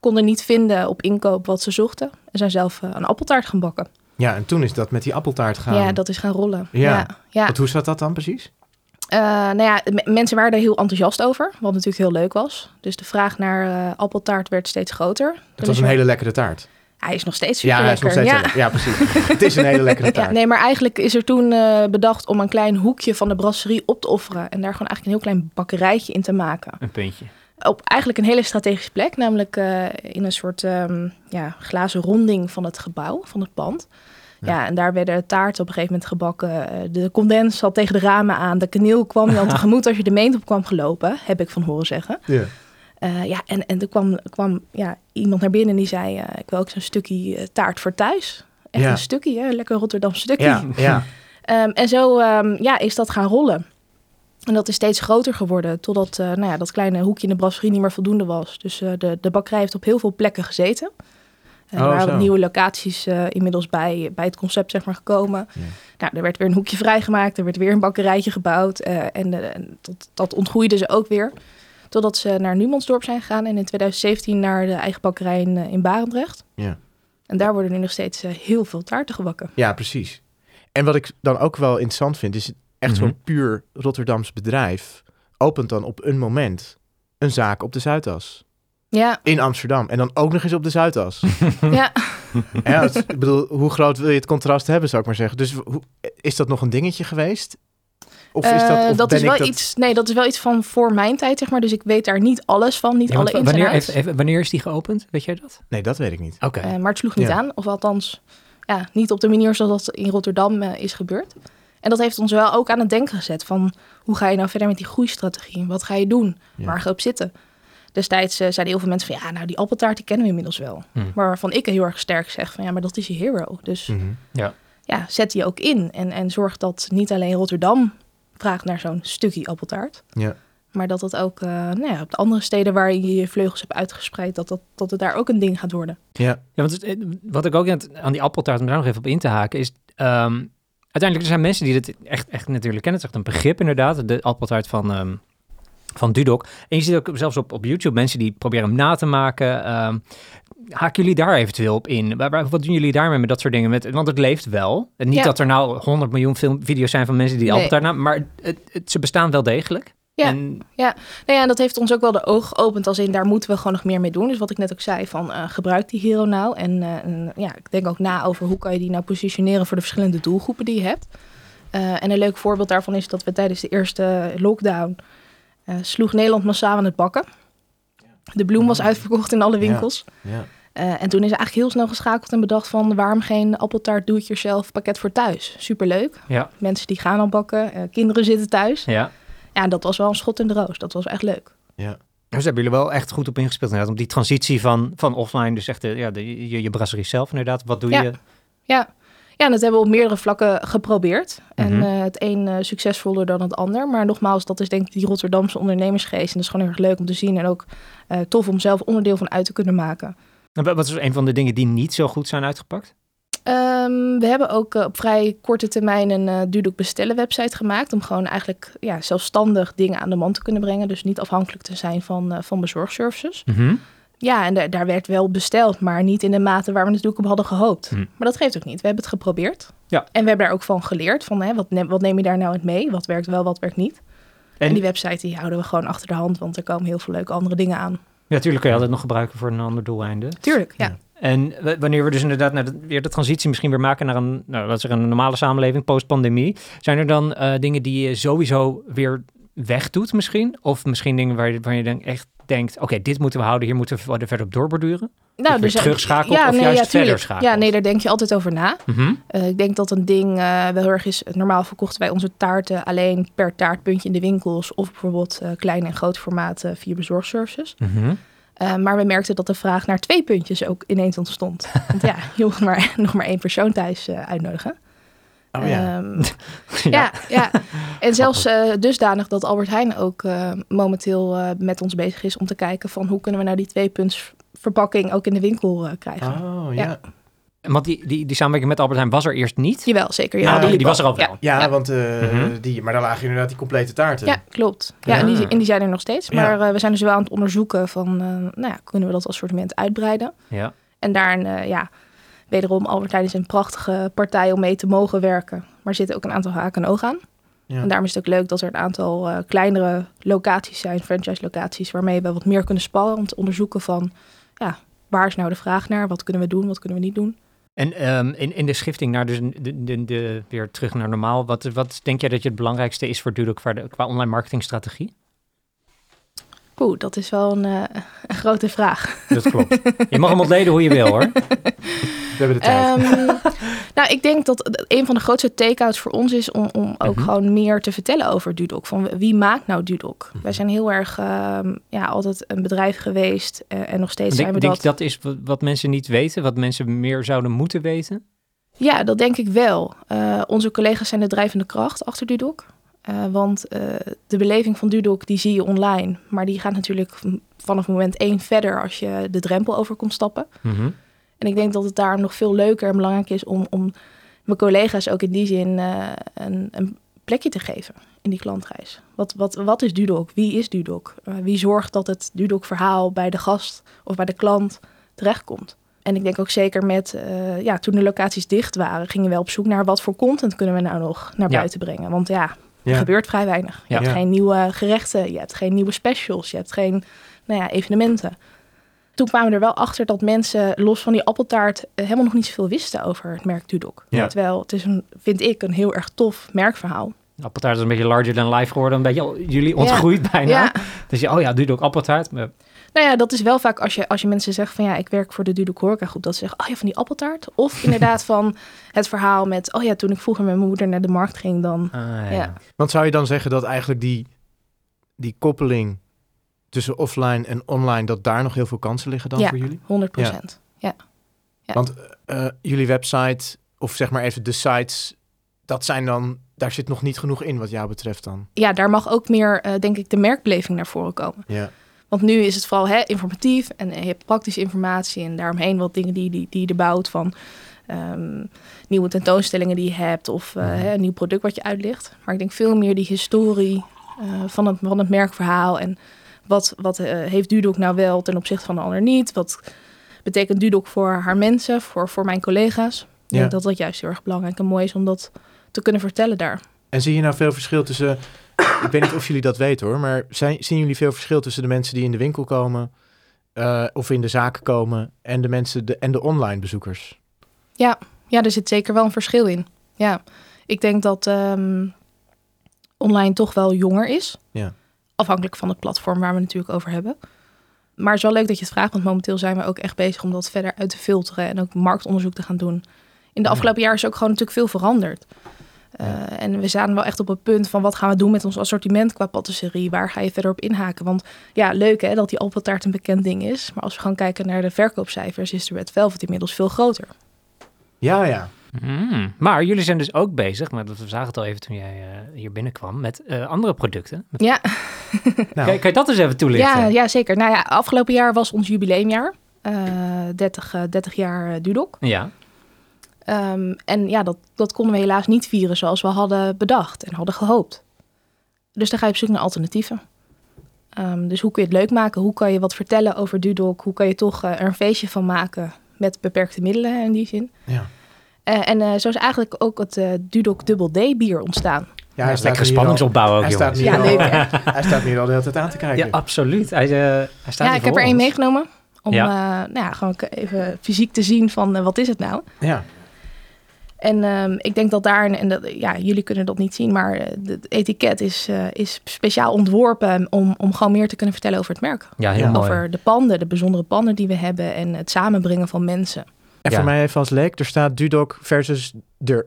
Konden niet vinden op inkoop wat ze zochten. En zijn zelf een appeltaart gaan bakken. Ja, en toen is dat met die appeltaart gaan... Ja, dat is gaan rollen. Ja. Ja. Want hoe zat dat dan precies? Mensen waren er heel enthousiast over, wat natuurlijk heel leuk was. Dus de vraag naar appeltaart werd steeds groter. Het was een hele lekkere taart. Hij is nog steeds super lekker. Ja, precies. Het is een hele lekkere taart. Ja, nee, maar eigenlijk is er toen bedacht om een klein hoekje van de brasserie op te offeren. En daar gewoon eigenlijk een heel klein bakkerijtje in te maken. Een puntje. Op eigenlijk een hele strategische plek, namelijk in een soort glazen ronding van het gebouw, van het pand. Ja, ja, en daar werden taarten op een gegeven moment gebakken. De condens zat tegen de ramen aan. De kaneel kwam je al tegemoet als je de Meent op kwam gelopen, heb ik van horen zeggen. Ja. En er kwam iemand naar binnen en die zei, ik wil ook zo'n stukje taart voor thuis. Echt een stukje, hè? Een lekker Rotterdam stukje. Ja, ja. En zo is dat gaan rollen. En dat is steeds groter geworden, totdat dat kleine hoekje in de brasserie niet meer voldoende was. Dus de bakkerij heeft op heel veel plekken gezeten. Er waren nieuwe locaties inmiddels bij het concept, zeg maar, gekomen. Ja. Nou, er werd weer een hoekje vrijgemaakt, er werd weer een bakkerijtje gebouwd. En dat ontgroeide ze ook weer. Totdat ze naar Numansdorp zijn gegaan en in 2017 naar de eigen bakkerij in Barendrecht. Ja. En daar worden nu nog steeds heel veel taarten gebakken. Ja, precies. En wat ik dan ook wel interessant vind is... Echt zo'n puur Rotterdams bedrijf opent dan op een moment een zaak op de Zuidas. Ja. In Amsterdam. En dan ook nog eens op de Zuidas. Ja. Ja, ik bedoel, hoe groot wil je het contrast hebben, zou ik maar zeggen. Dus is dat nog een dingetje geweest? Dat is wel iets van voor mijn tijd, zeg maar. Dus ik weet daar niet alles van, alle ins en outs. Wanneer is die geopend? Weet jij dat? Nee, dat weet ik niet. Oké. Maar het sloeg niet aan. Of althans, niet op de manier zoals dat in Rotterdam is gebeurd. En dat heeft ons wel ook aan het denken gezet van... hoe ga je nou verder met die groeistrategie? Wat ga je doen? Ja. Waar ga je op zitten? Destijds zeiden heel veel mensen van... die appeltaart die kennen we inmiddels wel. Mm. Waarvan ik heel erg sterk zeg van... maar dat is je hero. Dus zet die ook in. En zorg dat niet alleen Rotterdam vraagt naar zo'n stukje appeltaart... Ja. Maar dat het ook op de andere steden waar je je vleugels hebt uitgespreid... dat het daar ook een ding gaat worden. Ja, want wat ik ook aan die appeltaart... om daar nog even op in te haken is... Uiteindelijk, er zijn mensen die dit echt natuurlijk kennen. Het is echt een begrip inderdaad, de appeltaart van Dudok. En je ziet ook zelfs op YouTube mensen die proberen hem na te maken. Haken jullie daar eventueel op in? Wat doen jullie daarmee met dat soort dingen? Want het leeft wel. En niet dat er nou 100 miljoen video's zijn van mensen die de appeltaart namen. Maar ze bestaan wel degelijk. Ja, en dat heeft ons ook wel de ogen geopend. Als in, daar moeten we gewoon nog meer mee doen. Dus wat ik net ook zei, van gebruik die hero nou. En ik denk ook na over hoe kan je die nou positioneren... voor de verschillende doelgroepen die je hebt. En een leuk voorbeeld daarvan is dat we tijdens de eerste lockdown... sloeg Nederland massaal aan het bakken. De bloem was uitverkocht in alle winkels. Ja. Ja. En toen is eigenlijk heel snel geschakeld en bedacht van... waarom geen appeltaart, do-it-yourself, pakket voor thuis? Superleuk. Ja. Mensen die gaan al bakken, kinderen zitten thuis... Ja. Ja, dat was wel een schot in de roos. Dat was echt leuk. Ja. Dus daar hebben jullie wel echt goed op ingespeeld inderdaad. Om die transitie van offline, dus echt je brasserie zelf inderdaad. Wat doe je? Ja, en dat hebben we op meerdere vlakken geprobeerd. Mm-hmm. En het een succesvoller dan het ander. Maar nogmaals, dat is denk ik die Rotterdamse ondernemersgeest. En dat is gewoon heel erg leuk om te zien. En ook tof om zelf onderdeel van uit te kunnen maken. En wat is een van de dingen die niet zo goed zijn uitgepakt? We hebben ook op vrij korte termijn een Dudok bestellen website gemaakt... om gewoon eigenlijk zelfstandig dingen aan de man te kunnen brengen. Dus niet afhankelijk te zijn van bezorgservices. Mm-hmm. Ja, en daar werd wel besteld, maar niet in de mate waar we natuurlijk op hadden gehoopt. Mm. Maar dat geeft ook niet. We hebben het geprobeerd. Ja. En we hebben daar ook van geleerd. Van, wat neem je daar nou uit mee? Wat werkt wel, wat werkt niet? En die website die houden we gewoon achter de hand... want er komen heel veel leuke andere dingen aan. Ja, natuurlijk kun je altijd nog gebruiken voor een ander doeleinde. Tuurlijk, ja. En wanneer we dus inderdaad weer de transitie misschien weer maken naar een normale samenleving, post-pandemie, zijn er dan dingen die je sowieso weer wegdoet misschien? Of misschien dingen waar je dan echt denkt, oké, dit moeten we houden, hier moeten we verder op doorborduren? Nou, dus terugschakelen of juist verder schakelen? Ja, nee, daar denk je altijd over na. Mm-hmm. Ik denk dat een ding wel heel erg is, normaal verkochten wij onze taarten alleen per taartpuntje in de winkels of bijvoorbeeld klein en groot formaat via bezorgservices. Mm-hmm. Maar we merkten dat de vraag naar 2 puntjes ook ineens ontstond. Want ja, je moet nog maar 1 persoon thuis uitnodigen. Oh, ja. Ja. En zelfs dusdanig dat Albert Heijn ook momenteel met ons bezig is om te kijken van hoe kunnen we nou die 2-punts verpakking ook in de winkel krijgen. Oh, ja. Want die samenwerking met Albert Heijn was er eerst niet? Jawel, zeker. Ja. Die was er al wel. Ja. Want, mm-hmm. Maar daar lagen inderdaad die complete taarten. Ja, klopt. Ja, ja. En die zijn er nog steeds. Maar we zijn dus wel aan het onderzoeken van, kunnen we dat assortiment uitbreiden? Ja. En daarin, wederom Albert Heijn is een prachtige partij om mee te mogen werken. Maar er zitten ook een aantal haken en ogen aan. Ja. En daarom is het ook leuk dat er een aantal kleinere locaties zijn, franchise locaties, waarmee we wat meer kunnen sparren om te onderzoeken van, waar is nou de vraag naar? Wat kunnen we doen? Wat kunnen we niet doen? En in de schifting naar weer terug naar normaal, wat denk jij dat het belangrijkste is voor Dudok qua online marketingstrategie? Oeh, dat is wel een grote vraag. Dat klopt. Je mag hem ontleden hoe je wil, hoor. We hebben de tijd. Ik denk dat een van de grootste takeouts voor ons is om ook gewoon meer te vertellen over Dudok. Van wie maakt nou Dudok? Mm-hmm. Wij zijn heel erg altijd een bedrijf geweest en nog steeds zijn we dat. Denk je dat is wat mensen niet weten, wat mensen meer zouden moeten weten? Ja, dat denk ik wel. Onze collega's zijn de drijvende kracht achter Dudok. Want de beleving van Dudok, die zie je online. Maar die gaat natuurlijk vanaf moment 1 verder als je de drempel over komt stappen. Mm-hmm. En ik denk dat het daarom nog veel leuker en belangrijk is om mijn collega's ook in die zin een plekje te geven in die klantreis. Wat is Dudok? Wie is Dudok? Wie zorgt dat het Dudok-verhaal bij de gast of bij de klant terechtkomt? En ik denk ook zeker met, toen de locaties dicht waren, gingen we wel op zoek naar wat voor content kunnen we nou nog naar buiten brengen. Want er gebeurt vrij weinig. Je hebt geen nieuwe gerechten, je hebt geen nieuwe specials, je hebt geen evenementen. Toen kwamen we er wel achter dat mensen, los van die appeltaart, helemaal nog niet zoveel wisten over het merk Dudok. Ja. Terwijl het is, een heel erg tof merkverhaal. Appeltaart is een beetje larger than life geworden. Een beetje jullie ontgroeid bijna. Ja. Dus Dudok appeltaart. Maar dat is wel vaak als je mensen zegt van ik werk voor de Dudok Horeca Groep. Dat ze zeggen, van die appeltaart. Of inderdaad van het verhaal met, toen ik vroeger met mijn moeder naar de markt ging dan. Ja. Want zou je dan zeggen dat eigenlijk die koppeling tussen offline en online, dat daar nog heel veel kansen liggen dan voor jullie? 100%. Ja. Want jullie website, of zeg maar even de sites, dat zijn dan, daar zit nog niet genoeg in wat jou betreft dan. Ja, daar mag ook meer, denk ik, de merkbeleving naar voren komen. Ja. Want nu is het vooral informatief en je hebt praktische informatie en daaromheen wat dingen die je er bouwt van nieuwe tentoonstellingen die je hebt of een nieuw product wat je uitlicht. Maar ik denk veel meer die historie van het merkverhaal en wat heeft Dudok nou wel ten opzichte van de ander niet? Wat betekent Dudok voor haar mensen, voor mijn collega's? Ik denk dat juist heel erg belangrijk en mooi is om dat te kunnen vertellen daar. En zie je nou veel verschil tussen, ik weet niet of jullie dat weten hoor, maar zien jullie veel verschil tussen de mensen die in de winkel komen of in de zaken komen en de mensen en de online bezoekers? Ja, er zit zeker wel een verschil in. Ja, ik denk dat online toch wel jonger is. Ja. Afhankelijk van het platform waar we het natuurlijk over hebben. Maar het is wel leuk dat je het vraagt, want momenteel zijn we ook echt bezig om dat verder uit te filteren en ook marktonderzoek te gaan doen. In de afgelopen jaar is ook gewoon natuurlijk veel veranderd. En we staan wel echt op het punt van wat gaan we doen met ons assortiment qua patisserie? Waar ga je verder op inhaken? Want leuk hè, dat die appeltaart een bekend ding is. Maar als we gaan kijken naar de verkoopcijfers, is de Red Velvet inmiddels veel groter. Ja. Maar jullie zijn dus ook bezig, maar we zagen het al even toen jij hier binnenkwam, met andere producten. Ja. Kan je dat eens even toelichten? Ja, zeker. Afgelopen jaar was ons jubileumjaar. 30 jaar Dudok. Ja. Dat konden we helaas niet vieren zoals we hadden bedacht en hadden gehoopt. Dus dan ga je op zoek naar alternatieven. Dus hoe kun je het leuk maken? Hoe kan je wat vertellen over Dudok? Hoe kan je toch er een feestje van maken met beperkte middelen in die zin? Ja. En zo is eigenlijk ook het Dudok Double D bier ontstaan. Ja, hij is lekker spanningsopbouw ook, jongens. Hij staat nu al de hele tijd aan te kijken. Ja, absoluut. Hij staat ik heb er 1 meegenomen. Om gewoon even fysiek te zien van wat is het nou? Ja. En ik denk dat daar, en dat, ja, jullie kunnen dat niet zien, maar het etiket is speciaal ontworpen om gewoon meer te kunnen vertellen over het merk. Ja, heel mooi. Over de panden, de bijzondere panden die we hebben en het samenbrengen van mensen. En voor mij even als leek, er staat Dudok versus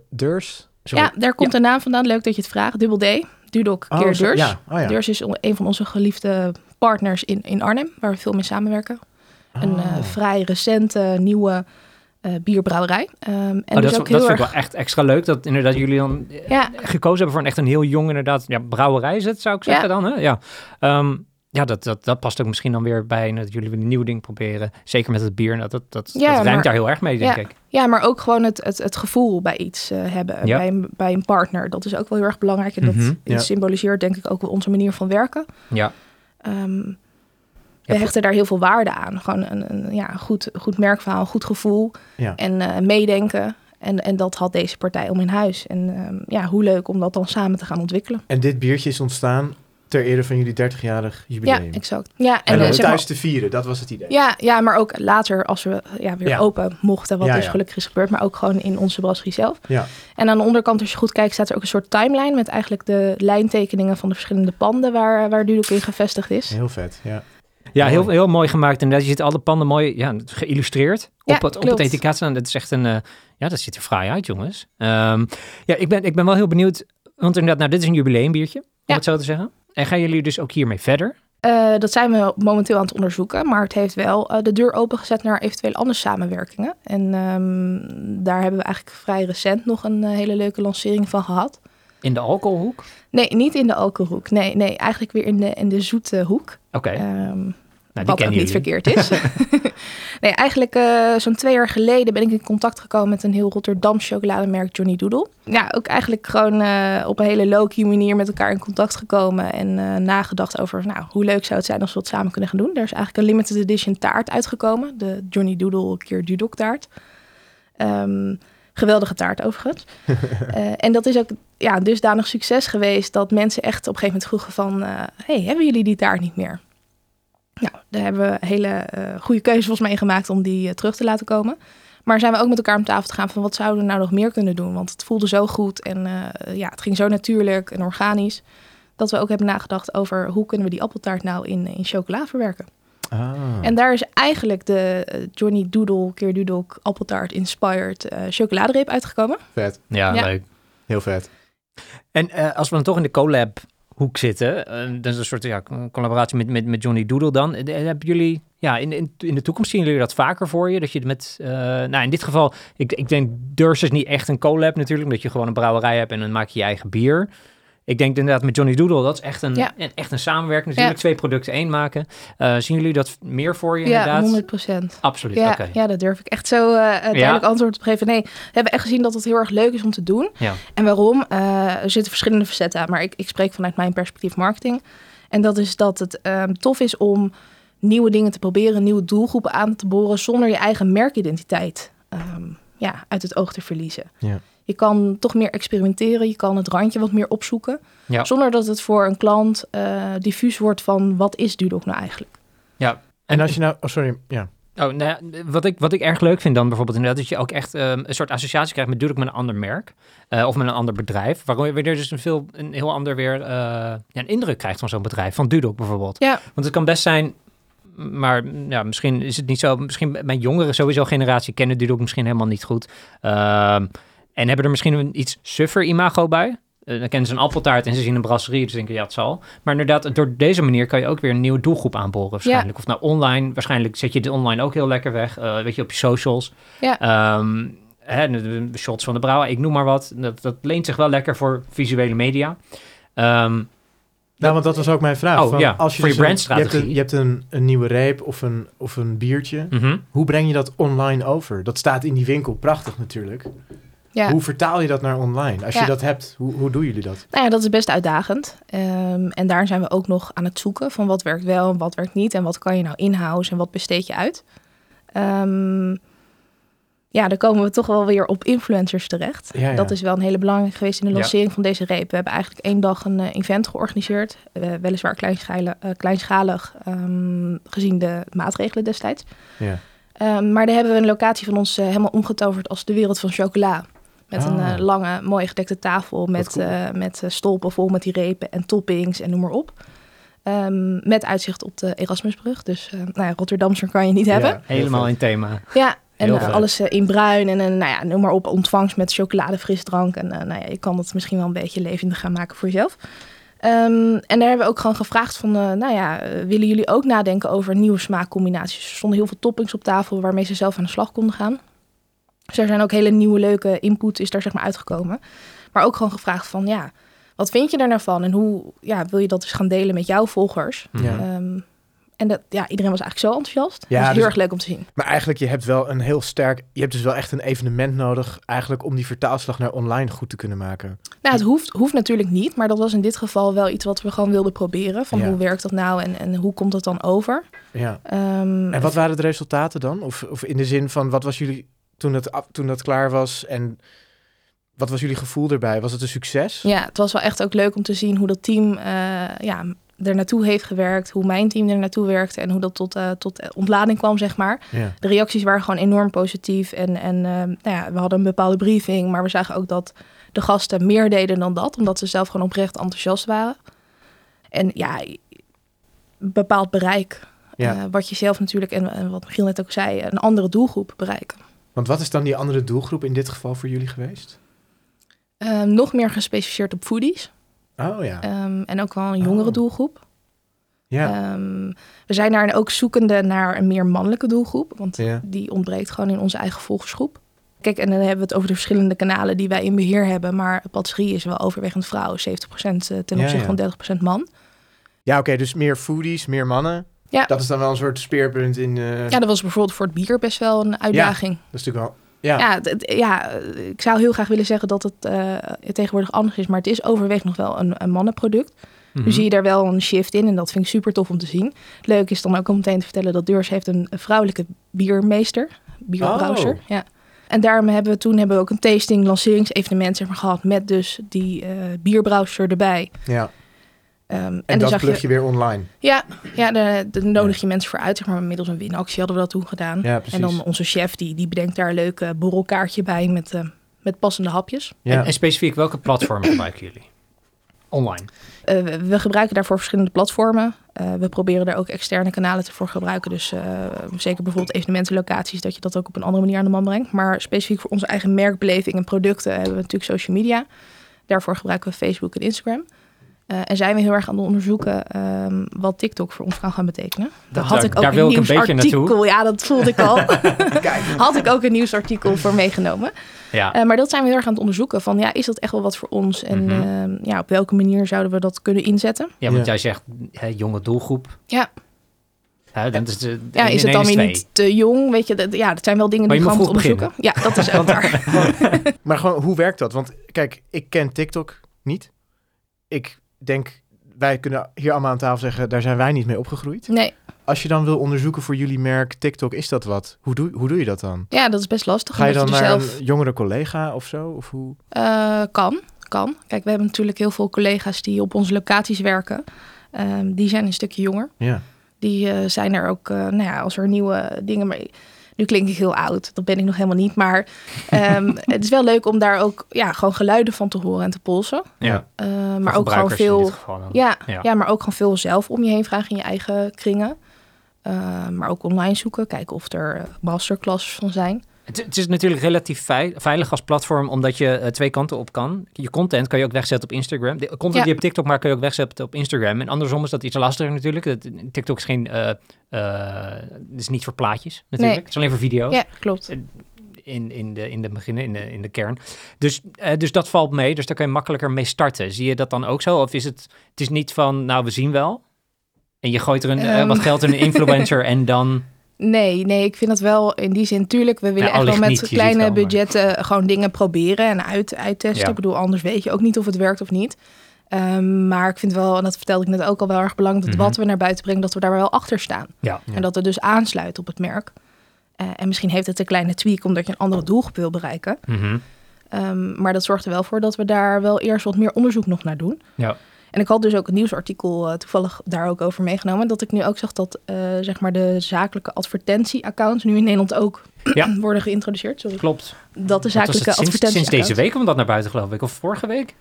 Deurs. Sorry. Ja, daar komt de naam vandaan. Leuk dat je het vraagt. Dubbel D, Dudok keer Deurs. Ja. Deurs is een van onze geliefde partners in Arnhem, waar we veel mee samenwerken. Oh. Een vrij recente, nieuwe... bierbrouwerij. En dus dat vind ik wel echt extra leuk, dat inderdaad jullie dan gekozen hebben voor een heel jong inderdaad brouwerij zit, zou ik zeggen dan. Hè? Ja. Dat past ook misschien dan weer bij dat jullie een nieuw ding proberen. Zeker met het bier. Dat rijmt daar heel erg mee, denk ik. Ja, maar ook gewoon het gevoel bij iets hebben. Ja. Bij een partner. Dat is ook wel heel erg belangrijk. En dat symboliseert denk ik ook wel onze manier van werken. Ja. We hechten daar heel veel waarde aan. Gewoon een goed merkverhaal, een goed gevoel en meedenken. En dat had deze partij om in huis. En hoe leuk om dat dan samen te gaan ontwikkelen. En dit biertje is ontstaan ter ere van jullie 30-jarig jubileum. Ja, exact. Ja, en om thuis te vieren, dat was het idee. Ja, maar ook later als we weer open mochten, wat dus gelukkig is gebeurd. Maar ook gewoon in onze brasserie zelf. Ja. En aan de onderkant, als je goed kijkt, staat er ook een soort timeline... met eigenlijk de lijntekeningen van de verschillende panden waar Dudok in gevestigd is. Heel vet, ja. Ja, heel, heel mooi gemaakt. Inderdaad, je ziet alle panden mooi geïllustreerd op het etiket. En dat is echt een... dat ziet er fraai uit, jongens. Ik ben wel heel benieuwd. Want inderdaad, dit is een jubileumbiertje, om het zo te zeggen. En gaan jullie dus ook hiermee verder? Dat zijn we momenteel aan het onderzoeken. Maar het heeft wel de deur opengezet naar eventueel andere samenwerkingen. En daar hebben we eigenlijk vrij recent nog een hele leuke lancering van gehad. In de alcoholhoek? Nee, niet in de alcoholhoek. Nee, eigenlijk weer in de zoete hoek. Oké. Wat ook niet verkeerd is. Nee, eigenlijk zo'n 2 jaar geleden ben ik in contact gekomen met een heel Rotterdam chocolademerk Johnny Doodle. Ja, ook eigenlijk gewoon op een hele low-key manier met elkaar in contact gekomen. En nagedacht over hoe leuk zou het zijn als we het samen kunnen gaan doen. Er is eigenlijk een limited edition taart uitgekomen. De Johnny Doodle keer Dudok taart. Geweldige taart overigens. En dat is ook dusdanig succes geweest... dat mensen echt op een gegeven moment vroegen van... hebben jullie die taart niet meer? Nou, daar hebben we een hele goede keuze volgens mij gemaakt... om die terug te laten komen. Maar zijn we ook met elkaar om tafel te gaan... van wat zouden we nou nog meer kunnen doen? Want het voelde zo goed en het ging zo natuurlijk en organisch... dat we ook hebben nagedacht over... hoe kunnen we die appeltaart nou in chocola verwerken? Ah. En daar is eigenlijk de Johnny Doodle keer Dudok appeltaart inspired chocoladereep uitgekomen. Vet. Ja, leuk. Heel vet. En als we dan toch in de collab hoek zitten, dat is een soort collaboratie met Johnny Doodle dan. Hebben jullie, in de toekomst zien jullie dat vaker voor je? Dat je met, in dit geval, ik denk Deurs is niet echt een collab natuurlijk, omdat je gewoon een brouwerij hebt en dan maak je je eigen bier. Ik denk inderdaad met Johnny Doodle, dat is echt een samenwerking. Natuurlijk 2 producten 1 maken. Zien jullie dat meer voor je inderdaad? Ja, 100%. Absoluut, oké. Ja, dat durf ik echt zo duidelijk antwoord te geven. Nee, we hebben echt gezien dat het heel erg leuk is om te doen. Ja. En waarom? Er zitten verschillende facetten aan. Maar ik spreek vanuit mijn perspectief marketing. En dat is dat het tof is om nieuwe dingen te proberen, nieuwe doelgroepen aan te boren, zonder je eigen merkidentiteit uit het oog te verliezen. Ja. Je kan toch meer experimenteren. Je kan het randje wat meer opzoeken. Ja. Zonder dat het voor een klant diffuus wordt van... wat is Dudok nou eigenlijk? Ja. En als je nou... Oh, sorry. Ja. Oh, wat ik erg leuk vind dan bijvoorbeeld... inderdaad dat je ook echt een soort associatie krijgt... met Dudok met een ander merk. Of met een ander bedrijf. Waarom je dus een heel ander weer... een indruk krijgt van zo'n bedrijf. Van Dudok bijvoorbeeld. Ja. Want het kan best zijn... Maar misschien is het niet zo... Misschien mijn jongeren sowieso generatie... kennen Dudok misschien helemaal niet goed. En hebben er misschien een iets suffer imago bij. Dan kennen ze een appeltaart en ze zien een brasserie. Dus denken, het zal. Maar inderdaad, door deze manier kan je ook weer een nieuwe doelgroep aanboren waarschijnlijk. Ja. Of nou online. Waarschijnlijk zet je het online ook heel lekker weg. Op je socials. Ja. De shots van de brouwer. Ik noem maar wat. Dat leent zich wel lekker voor visuele media. Want dat was ook mijn vraag. Als je voor je brandstrategie. Je hebt een nieuwe reep of een biertje. Mm-hmm. Hoe breng je dat online over? Dat staat in die winkel prachtig natuurlijk. Ja. Hoe vertaal je dat naar online? Als je dat hebt, hoe doen jullie dat? Nou ja, dat is best uitdagend. En daar zijn we ook nog aan het zoeken van wat werkt wel en wat werkt niet. En wat kan je nou in-house en wat besteed je uit? ja, dan komen we toch wel weer op influencers terecht. Ja, ja. Dat is wel een hele belangrijke geweest in de lancering van deze reep. We hebben eigenlijk 1 dag een event georganiseerd. Weliswaar kleinschalig gezien de maatregelen destijds. Ja. Maar daar hebben we een locatie van ons helemaal omgetoverd als de wereld van chocola. Met een lange, mooi gedekte tafel met stolpen vol met die repen en toppings en noem maar op. Met uitzicht op de Erasmusbrug. Dus Rotterdamser kan je niet hebben. Helemaal in thema. Ja, en alles in bruin en noem maar op, ontvangst met chocoladefrisdrank. En je kan dat misschien wel een beetje levendig gaan maken voor jezelf. En daar hebben we ook gewoon gevraagd van, willen jullie ook nadenken over nieuwe smaakcombinaties? Er stonden heel veel toppings op tafel waarmee ze zelf aan de slag konden gaan. Dus er zijn ook hele nieuwe leuke input is daar uitgekomen. Maar ook gewoon gevraagd van, wat vind je daar nou van? En hoe wil je dat dus gaan delen met jouw volgers? Ja. En dat, iedereen was eigenlijk zo enthousiast. Ja, dat is heel erg leuk om te zien. Maar eigenlijk, je hebt dus wel echt een evenement nodig eigenlijk om die vertaalslag naar online goed te kunnen maken. Nou, het hoeft natuurlijk niet, maar dat was in dit geval wel iets wat we gewoon wilden proberen. Van hoe werkt dat nou en hoe komt dat dan over? Ja. En wat waren de resultaten dan? Of in de zin van, wat was jullie toen dat klaar was en... Wat was jullie gevoel erbij? Was het een succes? Ja, het was wel echt ook leuk om te zien hoe dat team er naartoe heeft gewerkt. Hoe mijn team er naartoe werkte en hoe dat tot ontlading kwam, zeg maar. Ja. De reacties waren gewoon enorm positief. En we hadden een bepaalde briefing. Maar we zagen ook dat de gasten meer deden dan dat. Omdat ze zelf gewoon oprecht enthousiast waren. En bepaald bereik. Ja. Wat je zelf natuurlijk, en wat Michiel net ook zei, een andere doelgroep bereiken. Want wat is dan die andere doelgroep in dit geval voor jullie geweest? Nog meer gespecialiseerd op foodies. Oh ja. En ook wel een jongere doelgroep. Ja. We zijn daarin ook zoekende naar een meer mannelijke doelgroep. Want die ontbreekt gewoon in onze eigen volgersgroep. Kijk, en dan hebben we het over de verschillende kanalen die wij in beheer hebben. Maar patisserie is wel overwegend vrouwen. 70% ten opzichte van 30% man. Ja, oké. Dus meer foodies, meer mannen. Ja. Dat is dan wel een soort speerpunt in... Ja, dat was bijvoorbeeld voor het bier best wel een uitdaging. Ja, dat is natuurlijk wel... Ja. Ik zou heel graag willen zeggen dat het tegenwoordig anders is. Maar het is overweg nog wel een mannenproduct. Mm-hmm. Nu zie je daar wel een shift in en dat vind ik super tof om te zien. Leuk is dan ook om meteen te vertellen dat Deurs heeft een vrouwelijke biermeester. Bierbrouwer. Oh. Ja. En daarom hebben we ook een tasting, lanceringsevenement gehad. Met dus die bierbrouwer erbij. Ja. En dat plug je weer online. Ja, daar nodig je mensen voor uit. Zeg maar, middels een winactie hadden we dat toen gedaan. Ja, en dan onze chef, die bedenkt daar een leuk borrelkaartje bij met passende hapjes. Ja. En specifiek, welke platformen gebruiken jullie? Online? We gebruiken daarvoor verschillende platformen. We proberen daar ook externe kanalen voor te gebruiken. Dus zeker bijvoorbeeld evenementenlocaties, dat je dat ook op een andere manier aan de man brengt. Maar specifiek voor onze eigen merkbeleving en producten hebben we natuurlijk social media. Daarvoor gebruiken we Facebook en Instagram. En zijn we heel erg aan het onderzoeken wat TikTok voor ons kan gaan betekenen. Daar wil ik een beetje naartoe. Ja, dat voelde ik al. Had ik ook een nieuwsartikel voor meegenomen. Ja. Maar dat zijn we heel erg aan het onderzoeken. Van, is dat echt wel wat voor ons? En mm-hmm. Op welke manier zouden we dat kunnen inzetten? Ja, want jij zegt jonge doelgroep. Ja. Is het dan weer niet te jong? Weet je, dat zijn wel dingen die we gaan onderzoeken. Beginnen. Ja, dat is ook waar. Maar gewoon, hoe werkt dat? Want kijk, ik ken TikTok niet. Ik denk, wij kunnen hier allemaal aan tafel zeggen, daar zijn wij niet mee opgegroeid. Nee. Als je dan wil onderzoeken voor jullie merk TikTok, is dat wat? Hoe doe je dat dan? Ja, dat is best lastig. Ga je dan naar een jongere collega of zo? Of hoe? Kan. Kijk, we hebben natuurlijk heel veel collega's die op onze locaties werken. Die zijn een stukje jonger. Ja. Die zijn er ook, als er nieuwe dingen... mee. Nu klink ik heel oud, dat ben ik nog helemaal niet. Maar het is wel leuk om daar ook gewoon geluiden van te horen en te polsen. Ja. Maar ook gewoon veel. Maar ook gewoon veel zelf om je heen vragen in je eigen kringen. Maar ook online zoeken, kijken of er masterclasses van zijn. Het is natuurlijk relatief veilig als platform, omdat je twee kanten op kan. Je content kan je ook wegzetten op Instagram. De content die je op TikTok maakt, kan je ook wegzetten op Instagram. En andersom is dat iets lastiger natuurlijk. TikTok is is niet voor plaatjes natuurlijk. Nee. Het is alleen voor video's. Ja, klopt. In de kern. Dus dat valt mee. Dus daar kan je makkelijker mee starten. Zie je dat dan ook zo? Of is het is niet van, we zien wel. En je gooit er wat geld in een influencer en dan... Nee, ik vind dat wel in die zin. Tuurlijk, we willen echt wel met kleine budgetten gewoon dingen proberen en uittesten. Ja. Ik bedoel, anders weet je ook niet of het werkt of niet. Maar ik vind wel, en dat vertelde ik net ook al, wel erg belangrijk... dat wat we naar buiten brengen, dat we daar wel achter staan. Ja. En dat het dus aansluit op het merk. En misschien heeft het een kleine tweak omdat je een andere doelgroep wil bereiken. Mm-hmm. Maar dat zorgt er wel voor dat we daar wel eerst wat meer onderzoek nog naar doen. Ja. En ik had dus ook een nieuwsartikel toevallig daar ook over meegenomen. Dat ik nu ook zag dat zeg maar de zakelijke advertentieaccounts nu in Nederland ook worden geïntroduceerd. Sorry. Klopt. Dat de zakelijke advertentieaccounts. Sinds deze week kwam dat naar buiten, geloof ik. Of vorige week?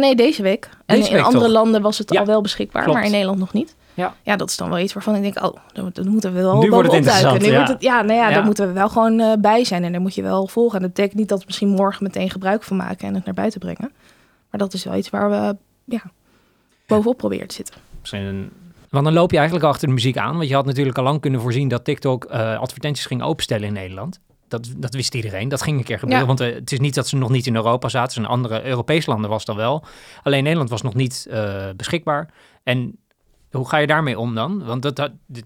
Nee, deze week. Deze week in andere landen was het al wel beschikbaar, maar in Nederland nog niet. Ja, dat is dan wel iets waarvan ik denk, dat moeten we wel bovenop duiken. Daar moeten we wel gewoon bij zijn en daar moet je wel volgen. En dat betekent niet dat we misschien morgen meteen gebruik van maken en het naar buiten brengen. Maar dat is wel iets waar we bovenop proberen te zitten. Want dan loop je eigenlijk achter de muziek aan. Want je had natuurlijk al lang kunnen voorzien dat TikTok advertenties ging openstellen in Nederland. Dat wist iedereen. Dat ging een keer gebeuren. Ja. Want het is niet dat ze nog niet in Europa zaten. Ze in andere Europese landen was dan wel. Alleen Nederland was nog niet beschikbaar. En hoe ga je daarmee om dan? Want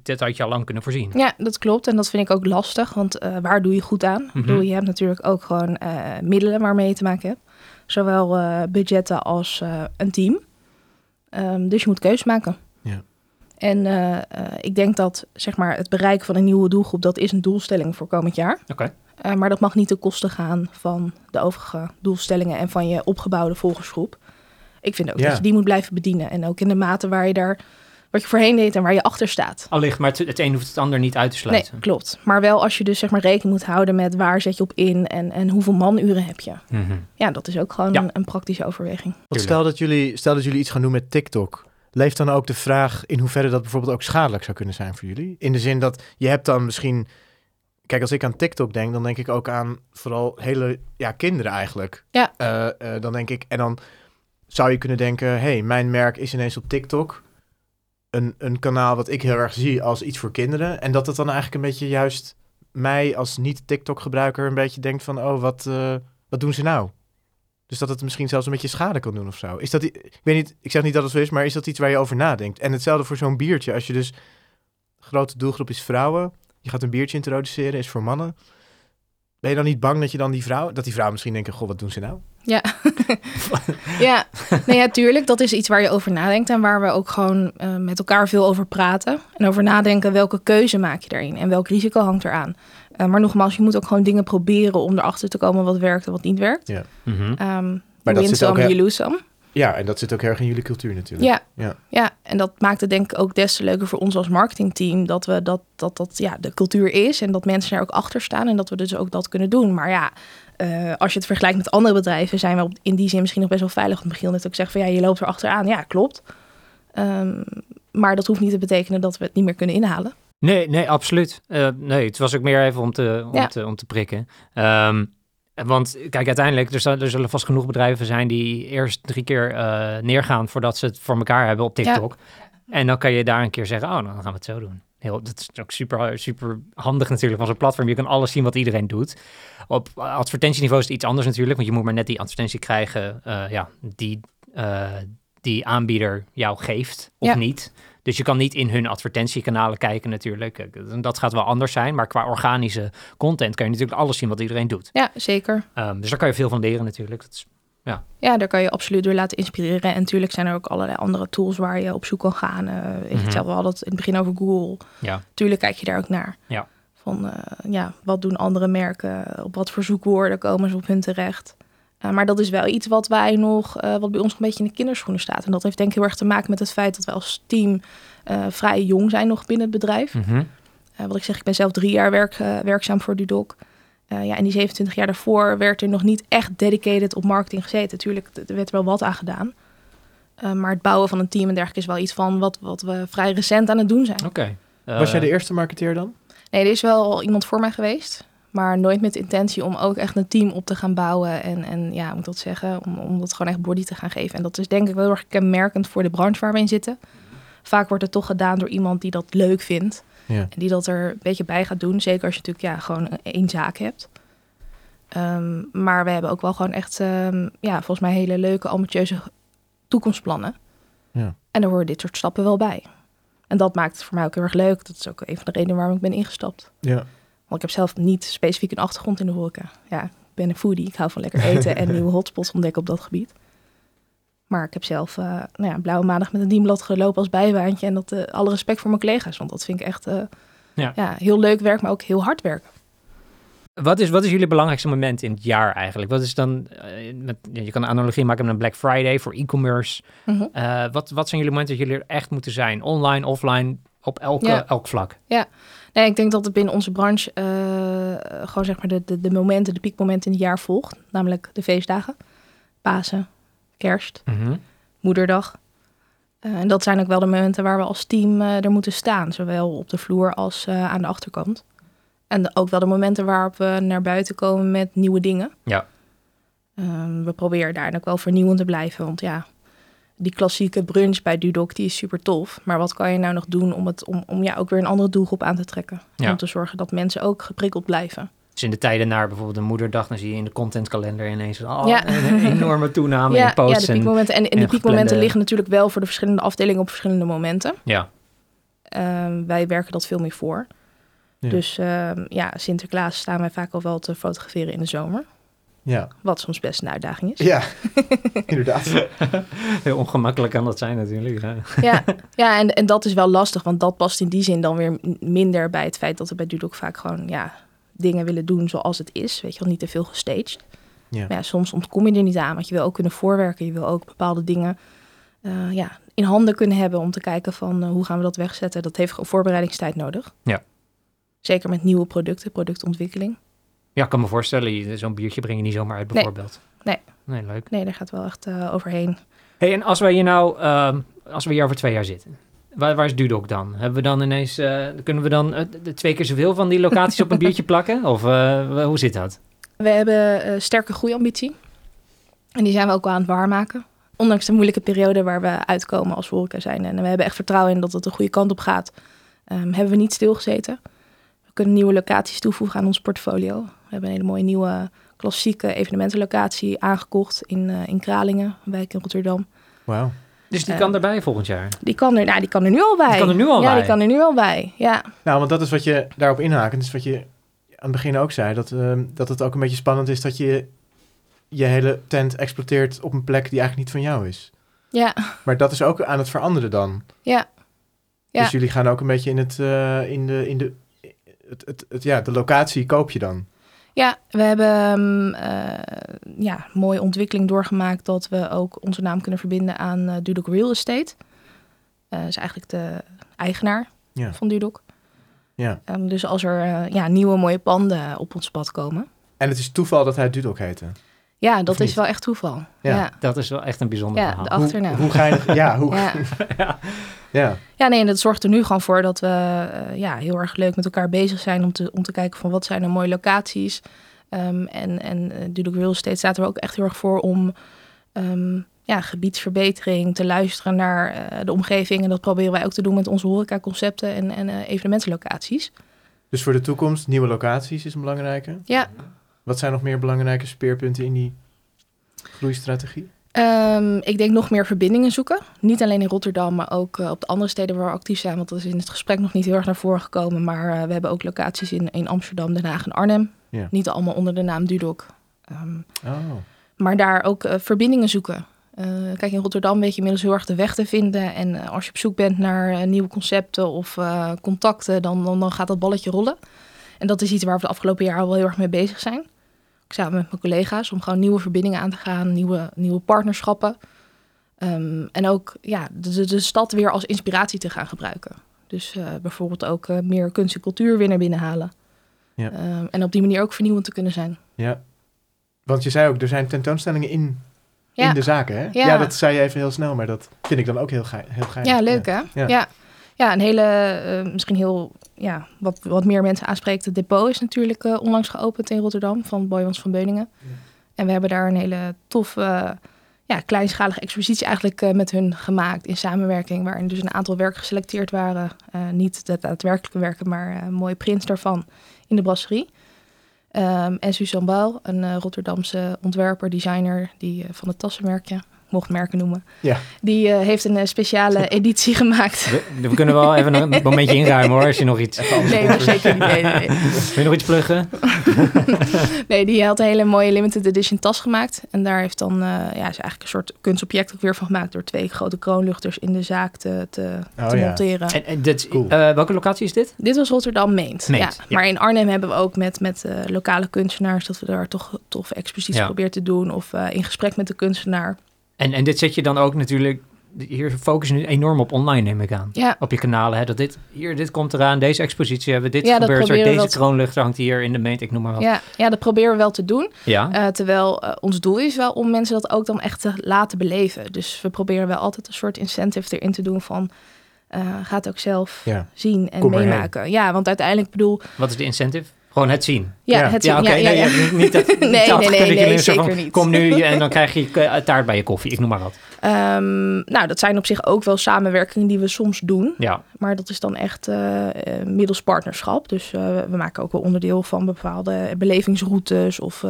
dat had je al lang kunnen voorzien. Ja, dat klopt. En dat vind ik ook lastig. Want waar doe je goed aan? Mm-hmm. Ik bedoel, je hebt natuurlijk ook gewoon middelen waarmee je te maken hebt. Zowel budgetten als een team. Dus je moet keuzes maken. Ja. En ik denk dat zeg maar, het bereiken van een nieuwe doelgroep, dat is een doelstelling voor komend jaar. Okay. Maar dat mag niet ten koste gaan van de overige doelstellingen en van je opgebouwde volgersgroep. Ik vind ook dat je die moet blijven bedienen. En ook in de mate waar je daar, wat je voorheen deed en waar je achter staat. Allicht, maar het een hoeft het ander niet uit te sluiten. Nee, klopt. Maar wel als je dus zeg maar rekening moet houden met waar zet je op in en hoeveel manuren heb je. Mm-hmm. Ja, dat is ook gewoon een praktische overweging. Want stel dat jullie iets gaan doen met TikTok. Leeft dan ook de vraag in hoeverre dat bijvoorbeeld ook schadelijk zou kunnen zijn voor jullie? In de zin dat je hebt dan misschien... Kijk, als ik aan TikTok denk, dan denk ik ook aan vooral hele kinderen eigenlijk. Ja. Dan denk ik... En dan zou je kunnen denken... Hey, mijn merk is ineens op TikTok een kanaal wat ik heel erg zie als iets voor kinderen. En dat het dan eigenlijk een beetje juist mij als niet-TikTok-gebruiker een beetje denkt van... Oh, wat doen ze nou? Dus dat het misschien zelfs een beetje schade kan doen of zo. Is dat, ik weet niet, ik zeg niet dat het zo is, maar is dat iets waar je over nadenkt? En hetzelfde voor zo'n biertje. Als je dus, grote doelgroep is vrouwen. Je gaat een biertje introduceren, is voor mannen. Ben je dan niet bang dat je dan die vrouw misschien denken, goh, wat doen ze nou? Ja, tuurlijk. Dat is iets waar je over nadenkt en waar we ook gewoon met elkaar veel over praten. En over nadenken, welke keuze maak je daarin en welk risico hangt eraan. Maar nogmaals, je moet ook gewoon dingen proberen om erachter te komen wat werkt en wat niet werkt. Ja. Mm-hmm. Maar dat zit ook ja, en dat zit ook heel erg in jullie cultuur natuurlijk. Ja, en dat maakt het denk ik ook des te leuker voor ons als marketingteam... dat we de cultuur is en dat mensen daar ook achter staan... en dat we dus ook dat kunnen doen. Maar als je het vergelijkt met andere bedrijven... zijn we in die zin misschien nog best wel veilig. Want Michiel net ook zegt van je loopt er achteraan. Ja, klopt. Maar dat hoeft niet te betekenen dat we het niet meer kunnen inhalen. Nee, absoluut. Het was ook meer even om te prikken. Want kijk, uiteindelijk, er zullen vast genoeg bedrijven zijn... die eerst 3 keer neergaan voordat ze het voor elkaar hebben op TikTok. Ja. En dan kan je daar een keer zeggen, dan gaan we het zo doen. Dat is ook super, super handig natuurlijk van zo'n platform. Je kan alles zien wat iedereen doet. Op advertentieniveau is het iets anders natuurlijk... want je moet maar net die advertentie krijgen die aanbieder jou geeft of niet... Dus je kan niet in hun advertentiekanalen kijken natuurlijk. Dat gaat wel anders zijn. Maar qua organische content kan je natuurlijk alles zien wat iedereen doet. Ja, zeker. Dus daar kan je veel van leren natuurlijk. Dat is, ja, daar kan je absoluut door laten inspireren. En natuurlijk zijn er ook allerlei andere tools waar je op zoek kan gaan. Hetzelfde hadden het in het begin over Google. Ja. Tuurlijk kijk je daar ook naar. Ja. Van wat doen andere merken? Op wat voor zoekwoorden komen ze op hun terecht? Maar dat is wel iets wat bij ons een beetje in de kinderschoenen staat. En dat heeft denk ik heel erg te maken met het feit dat wij als team vrij jong zijn nog binnen het bedrijf. Mm-hmm. Wat ik zeg, ik ben zelf 3 jaar werkzaam voor Dudok. En die 27 jaar daarvoor werd er nog niet echt dedicated op marketing gezeten. Tuurlijk, er werd wel wat aan gedaan. Maar het bouwen van een team en dergelijke is wel iets van wat we vrij recent aan het doen zijn. Okay. Was jij de eerste marketeer dan? Nee, er is wel iemand voor mij geweest... maar nooit met intentie om ook echt een team op te gaan bouwen... om dat gewoon echt body te gaan geven. En dat is denk ik wel erg kenmerkend voor de branche waar we in zitten. Vaak wordt het toch gedaan door iemand die dat leuk vindt... Ja. En die dat er een beetje bij gaat doen. Zeker als je natuurlijk gewoon 1 zaak hebt. Maar we hebben ook wel gewoon echt... volgens mij hele leuke, ambitieuze toekomstplannen. Ja. En daar horen dit soort stappen wel bij. En dat maakt het voor mij ook heel erg leuk. Dat is ook een van de redenen waarom ik ben ingestapt. Ja. Want ik heb zelf niet specifiek een achtergrond in de horeca. Ja, ik ben een foodie. Ik hou van lekker eten en nieuwe hotspots ontdekken op dat gebied. Maar ik heb zelf Blauwe Maandag met een dienblad gelopen als bijbaantje. En dat alle respect voor mijn collega's. Want dat vind ik echt Ja, heel leuk werk, maar ook heel hard werken. Wat is jullie belangrijkste moment in het jaar eigenlijk? Wat is dan, je kan een analogie maken met een Black Friday voor e-commerce. Mm-hmm. Wat zijn jullie momenten dat jullie er echt moeten zijn? Online, offline, op elk vlak? Ja, nee, ik denk dat het binnen onze branche gewoon zeg maar de momenten, de piekmomenten in het jaar volgt. Namelijk de feestdagen, Pasen, Kerst, mm-hmm. Moederdag. En dat zijn ook wel de momenten waar we als team er moeten staan. Zowel op de vloer als aan de achterkant. En ook wel de momenten waarop we naar buiten komen met nieuwe dingen. Ja. We proberen daarin ook wel vernieuwend te blijven. Want ja, die klassieke brunch bij Dudok, die is super tof. Maar wat kan je nou nog doen om ook weer een andere doelgroep aan te trekken? Ja. Om te zorgen dat mensen ook geprikkeld blijven. Dus in de tijden naar bijvoorbeeld de moederdag, dan zie je in de contentkalender ineens een enorme toename in posts. Ja, de piekmomenten. En die piekmomenten liggen natuurlijk wel voor de verschillende afdelingen op verschillende momenten. Ja. Wij werken dat veel meer voor. Ja. Dus Sinterklaas staan wij vaak al wel te fotograferen in de zomer. Ja. Wat soms best een uitdaging is. Ja, inderdaad. Heel ongemakkelijk kan dat zijn natuurlijk. Hè? En dat is wel lastig, want dat past in die zin dan weer minder bij het feit dat we bij Dudok vaak gewoon dingen willen doen zoals het is. Weet je wel, niet te veel gestaged. Ja. Maar soms ontkom je er niet aan, want je wil ook kunnen voorwerken. Je wil ook bepaalde dingen in handen kunnen hebben om te kijken van hoe gaan we dat wegzetten. Dat heeft voorbereidingstijd nodig. Ja. Zeker met nieuwe producten, productontwikkeling. Ja, ik kan me voorstellen, zo'n biertje breng je niet zomaar uit bijvoorbeeld. Nee, leuk. Nee, daar gaat wel echt overheen. Hey, en als wij hier hier over 2 jaar zitten, waar is Dudok dan? Hebben we dan ineens, kunnen we dan 2 keer zoveel van die locaties op een biertje plakken? Of hoe zit dat? We hebben sterke groeiambitie. En die zijn we ook wel aan het waarmaken. Ondanks de moeilijke periode waar we uitkomen als horeca zijn. En we hebben echt vertrouwen in dat het de goede kant op gaat. Hebben we niet stilgezeten. Kunnen nieuwe locaties toevoegen aan ons portfolio. We hebben een hele mooie nieuwe klassieke evenementenlocatie aangekocht in Kralingen, een wijk in Rotterdam. Wauw. Dus die kan erbij volgend jaar? Die kan er nu al bij. Ja. Nou, want dat is wat je daarop inhakend is wat je aan het begin ook zei, dat het ook een beetje spannend is dat je hele tent exploiteert op een plek die eigenlijk niet van jou is. Ja. Maar dat is ook aan het veranderen dan. Ja. Dus jullie gaan ook een beetje in het de locatie koop je dan? Ja, we hebben mooie ontwikkeling doorgemaakt dat we ook onze naam kunnen verbinden aan Dudok Real Estate. Dat is eigenlijk de eigenaar van Dudok. Ja. Dus als er nieuwe mooie panden op ons pad komen. En het is toeval dat hij Dudok heette? Ja, dat is wel echt toeval. Ja. Dat is wel echt een bijzonder verhaal. De achternaam. Hoe geinig. En dat zorgt er nu gewoon voor dat we heel erg leuk met elkaar bezig zijn om te kijken van wat zijn er mooie locaties. En Dudok Real Estate staat er ook echt heel erg voor om gebiedsverbetering te luisteren naar de omgeving. En dat proberen wij ook te doen met onze horecaconcepten en evenementenlocaties. Dus voor de toekomst, nieuwe locaties is een belangrijke? Ja. Wat zijn nog meer belangrijke speerpunten in die groeistrategie? Ik denk nog meer verbindingen zoeken. Niet alleen in Rotterdam, maar ook op de andere steden waar we actief zijn. Want dat is in het gesprek nog niet heel erg naar voren gekomen. Maar we hebben ook locaties in Amsterdam, Den Haag en Arnhem. Yeah. Niet allemaal onder de naam Dudok. Maar daar ook verbindingen zoeken. Kijk, in Rotterdam weet je inmiddels heel erg de weg te vinden. En als je op zoek bent naar nieuwe concepten of contacten, dan gaat dat balletje rollen. En dat is iets waar we het afgelopen jaar al wel heel erg mee bezig zijn. Ik samen met mijn collega's, om gewoon nieuwe verbindingen aan te gaan, nieuwe partnerschappen. En ook de stad weer als inspiratie te gaan gebruiken. Dus bijvoorbeeld ook meer kunst en cultuur weer naar binnen halen. Ja. En op die manier ook vernieuwend te kunnen zijn. Ja, want je zei ook, er zijn tentoonstellingen in de zaken, hè? Ja, dat zei je even heel snel, maar dat vind ik dan ook heel gaaf. Ja, leuk hè? Ja. Ja, een hele, misschien heel, wat meer mensen aanspreekt. Het depot is natuurlijk onlangs geopend in Rotterdam van Boijmans van Beuningen. Ja. En we hebben daar een hele toffe, kleinschalige expositie eigenlijk met hun gemaakt in samenwerking. Waarin dus een aantal werken geselecteerd waren. Niet de daadwerkelijke werken, maar mooie prints daarvan in de brasserie. En Suzanne Bouw, een Rotterdamse ontwerper, designer, die van het tassenmerkje mocht merken noemen. Ja. Die heeft een speciale editie gemaakt. We kunnen wel even een momentje inruimen hoor, als je nog iets... Nee, dat zeker niet. Nee. Wil je nog iets pluggen? Nee, die had een hele mooie limited edition tas gemaakt. En daar heeft dan is eigenlijk een soort kunstobject ook weer van gemaakt... door 2 grote kroonluchters in de zaak te monteren. En dat is cool. Welke locatie is dit? Dit was Rotterdam Meent. Ja. Maar in Arnhem hebben we ook met lokale kunstenaars... dat we daar toch toffe exposities proberen te doen... of in gesprek met de kunstenaar... En dit zet je dan ook natuurlijk... Hier focussen nu enorm op online, neem ik aan. Ja. Op je kanalen. Hè, dat dit komt eraan. Deze expositie hebben we. Dit gebeurt er. Deze kroonluchter hangt hier in de meet. Ik noem maar wat. Ja, dat proberen we wel te doen. Ja. Terwijl ons doel is wel om mensen dat ook dan echt te laten beleven. Dus we proberen wel altijd een soort incentive erin te doen van... ga het ook zelf zien en meemaken. Ja, want uiteindelijk bedoel... Wat is de incentive? Gewoon het zien. Nee, zeker niet. Kom nu en dan krijg je taart bij je koffie. Ik noem maar wat. Dat zijn op zich ook wel samenwerkingen die we soms doen. Ja. Maar dat is dan echt middels partnerschap. Dus we maken ook wel onderdeel van bepaalde belevingsroutes. Of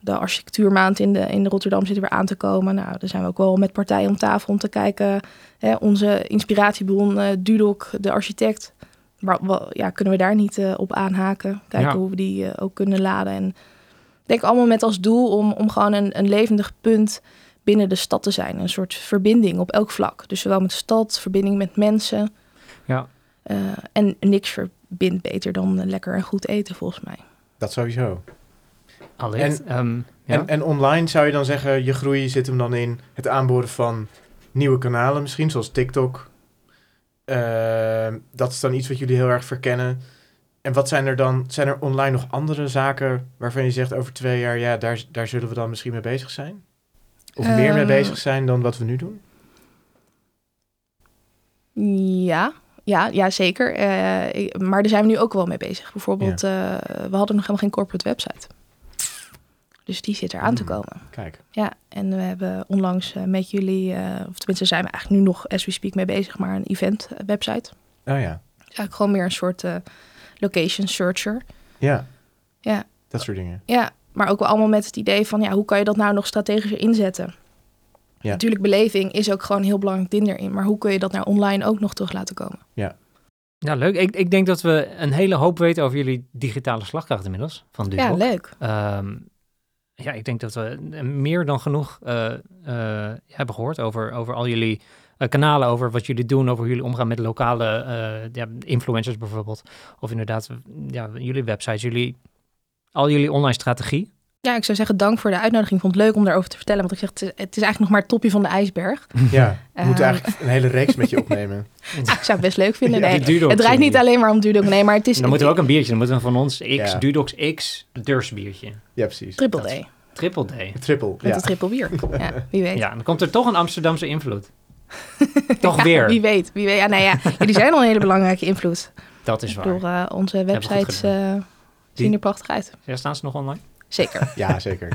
de architectuurmaand in de Rotterdam zit er weer aan te komen. Nou, daar zijn we ook wel met partijen om tafel om te kijken. Hè, onze inspiratiebron Dudok, de architect... Maar kunnen we daar niet op aanhaken? Kijken hoe we die ook kunnen laden. En ik denk allemaal met als doel om gewoon een levendig punt binnen de stad te zijn. Een soort verbinding op elk vlak. Dus zowel met de stad, verbinding met mensen. Ja. En niks verbindt beter dan lekker en goed eten, volgens mij. Dat sowieso. En online zou je dan zeggen, je groei zit hem dan in het aanboren van nieuwe kanalen misschien, zoals TikTok... dat is dan iets wat jullie heel erg verkennen. En wat zijn er dan? Zijn er online nog andere zaken waarvan je zegt over 2 jaar... daar zullen we dan misschien mee bezig zijn? Of meer mee bezig zijn dan wat we nu doen? Ja, zeker. Maar daar zijn we nu ook wel mee bezig. Bijvoorbeeld, we hadden nog helemaal geen corporate website. Dus die zit er aan te komen. Kijk. Ja, en we hebben onlangs met jullie... of tenminste zijn we eigenlijk nu nog as we speak mee bezig... maar een event website. Oh ja. Dus eigenlijk gewoon meer een soort location searcher. Ja. Dat soort dingen. Ja, maar ook wel allemaal met het idee van... hoe kan je dat nou nog strategischer inzetten? Ja. Natuurlijk, beleving is ook gewoon heel belangrijk ding erin. Maar hoe kun je dat nou online ook nog terug laten komen? Ja. Nou, leuk. Ik denk dat we een hele hoop weten... over jullie digitale slagkracht inmiddels. Van Dudok. Ja, leuk. Ja, ik denk dat we meer dan genoeg hebben gehoord over al jullie kanalen, over wat jullie doen, over jullie omgaan met lokale influencers bijvoorbeeld. Of inderdaad, jullie websites, al jullie online strategie. Ja, ik zou zeggen dank voor de uitnodiging. Ik vond het leuk om daarover te vertellen, want ik zeg, het is eigenlijk nog maar het topje van de ijsberg. Ja, we moeten eigenlijk een hele reeks met je opnemen. Ik zou het best leuk vinden. Nee. Het draait niet alleen maar om Dudok, maar het is... Dan moeten we ook een biertje, dan moeten we van ons Dudoks X, Deurs biertje. Ja, precies. Triple D. Met een triple bier, wie weet. Ja, dan komt er toch een Amsterdamse invloed. Toch weer. Wie weet. Ja, nou ja, jullie zijn al een hele belangrijke invloed. Dat is waar. Door onze websites zien er prachtig uit. Ja, staan ze nog online? Zeker. Ja, zeker.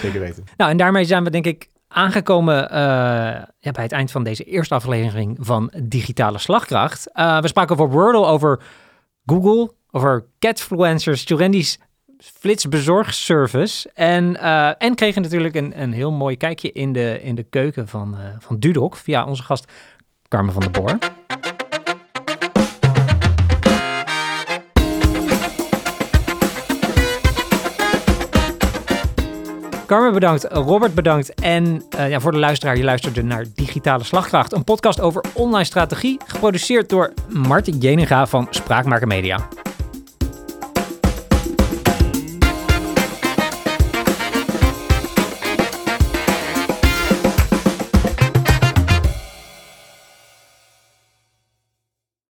Zeker weten. Nou, en daarmee zijn we denk ik aangekomen bij het eind van deze eerste aflevering van Digitale Slagkracht. We spraken over Wordle, over Google, over catfluencers, Churandy's Flits bezorgservice. En kregen natuurlijk een heel mooi kijkje in de keuken van Dudok via onze gast Carmen van den Boer. Carmen bedankt, Robert bedankt en voor de luisteraar, je luisterde naar Digitale Slagkracht. Een podcast over online strategie, geproduceerd door Martin Jeninga van Spraakmaker Media.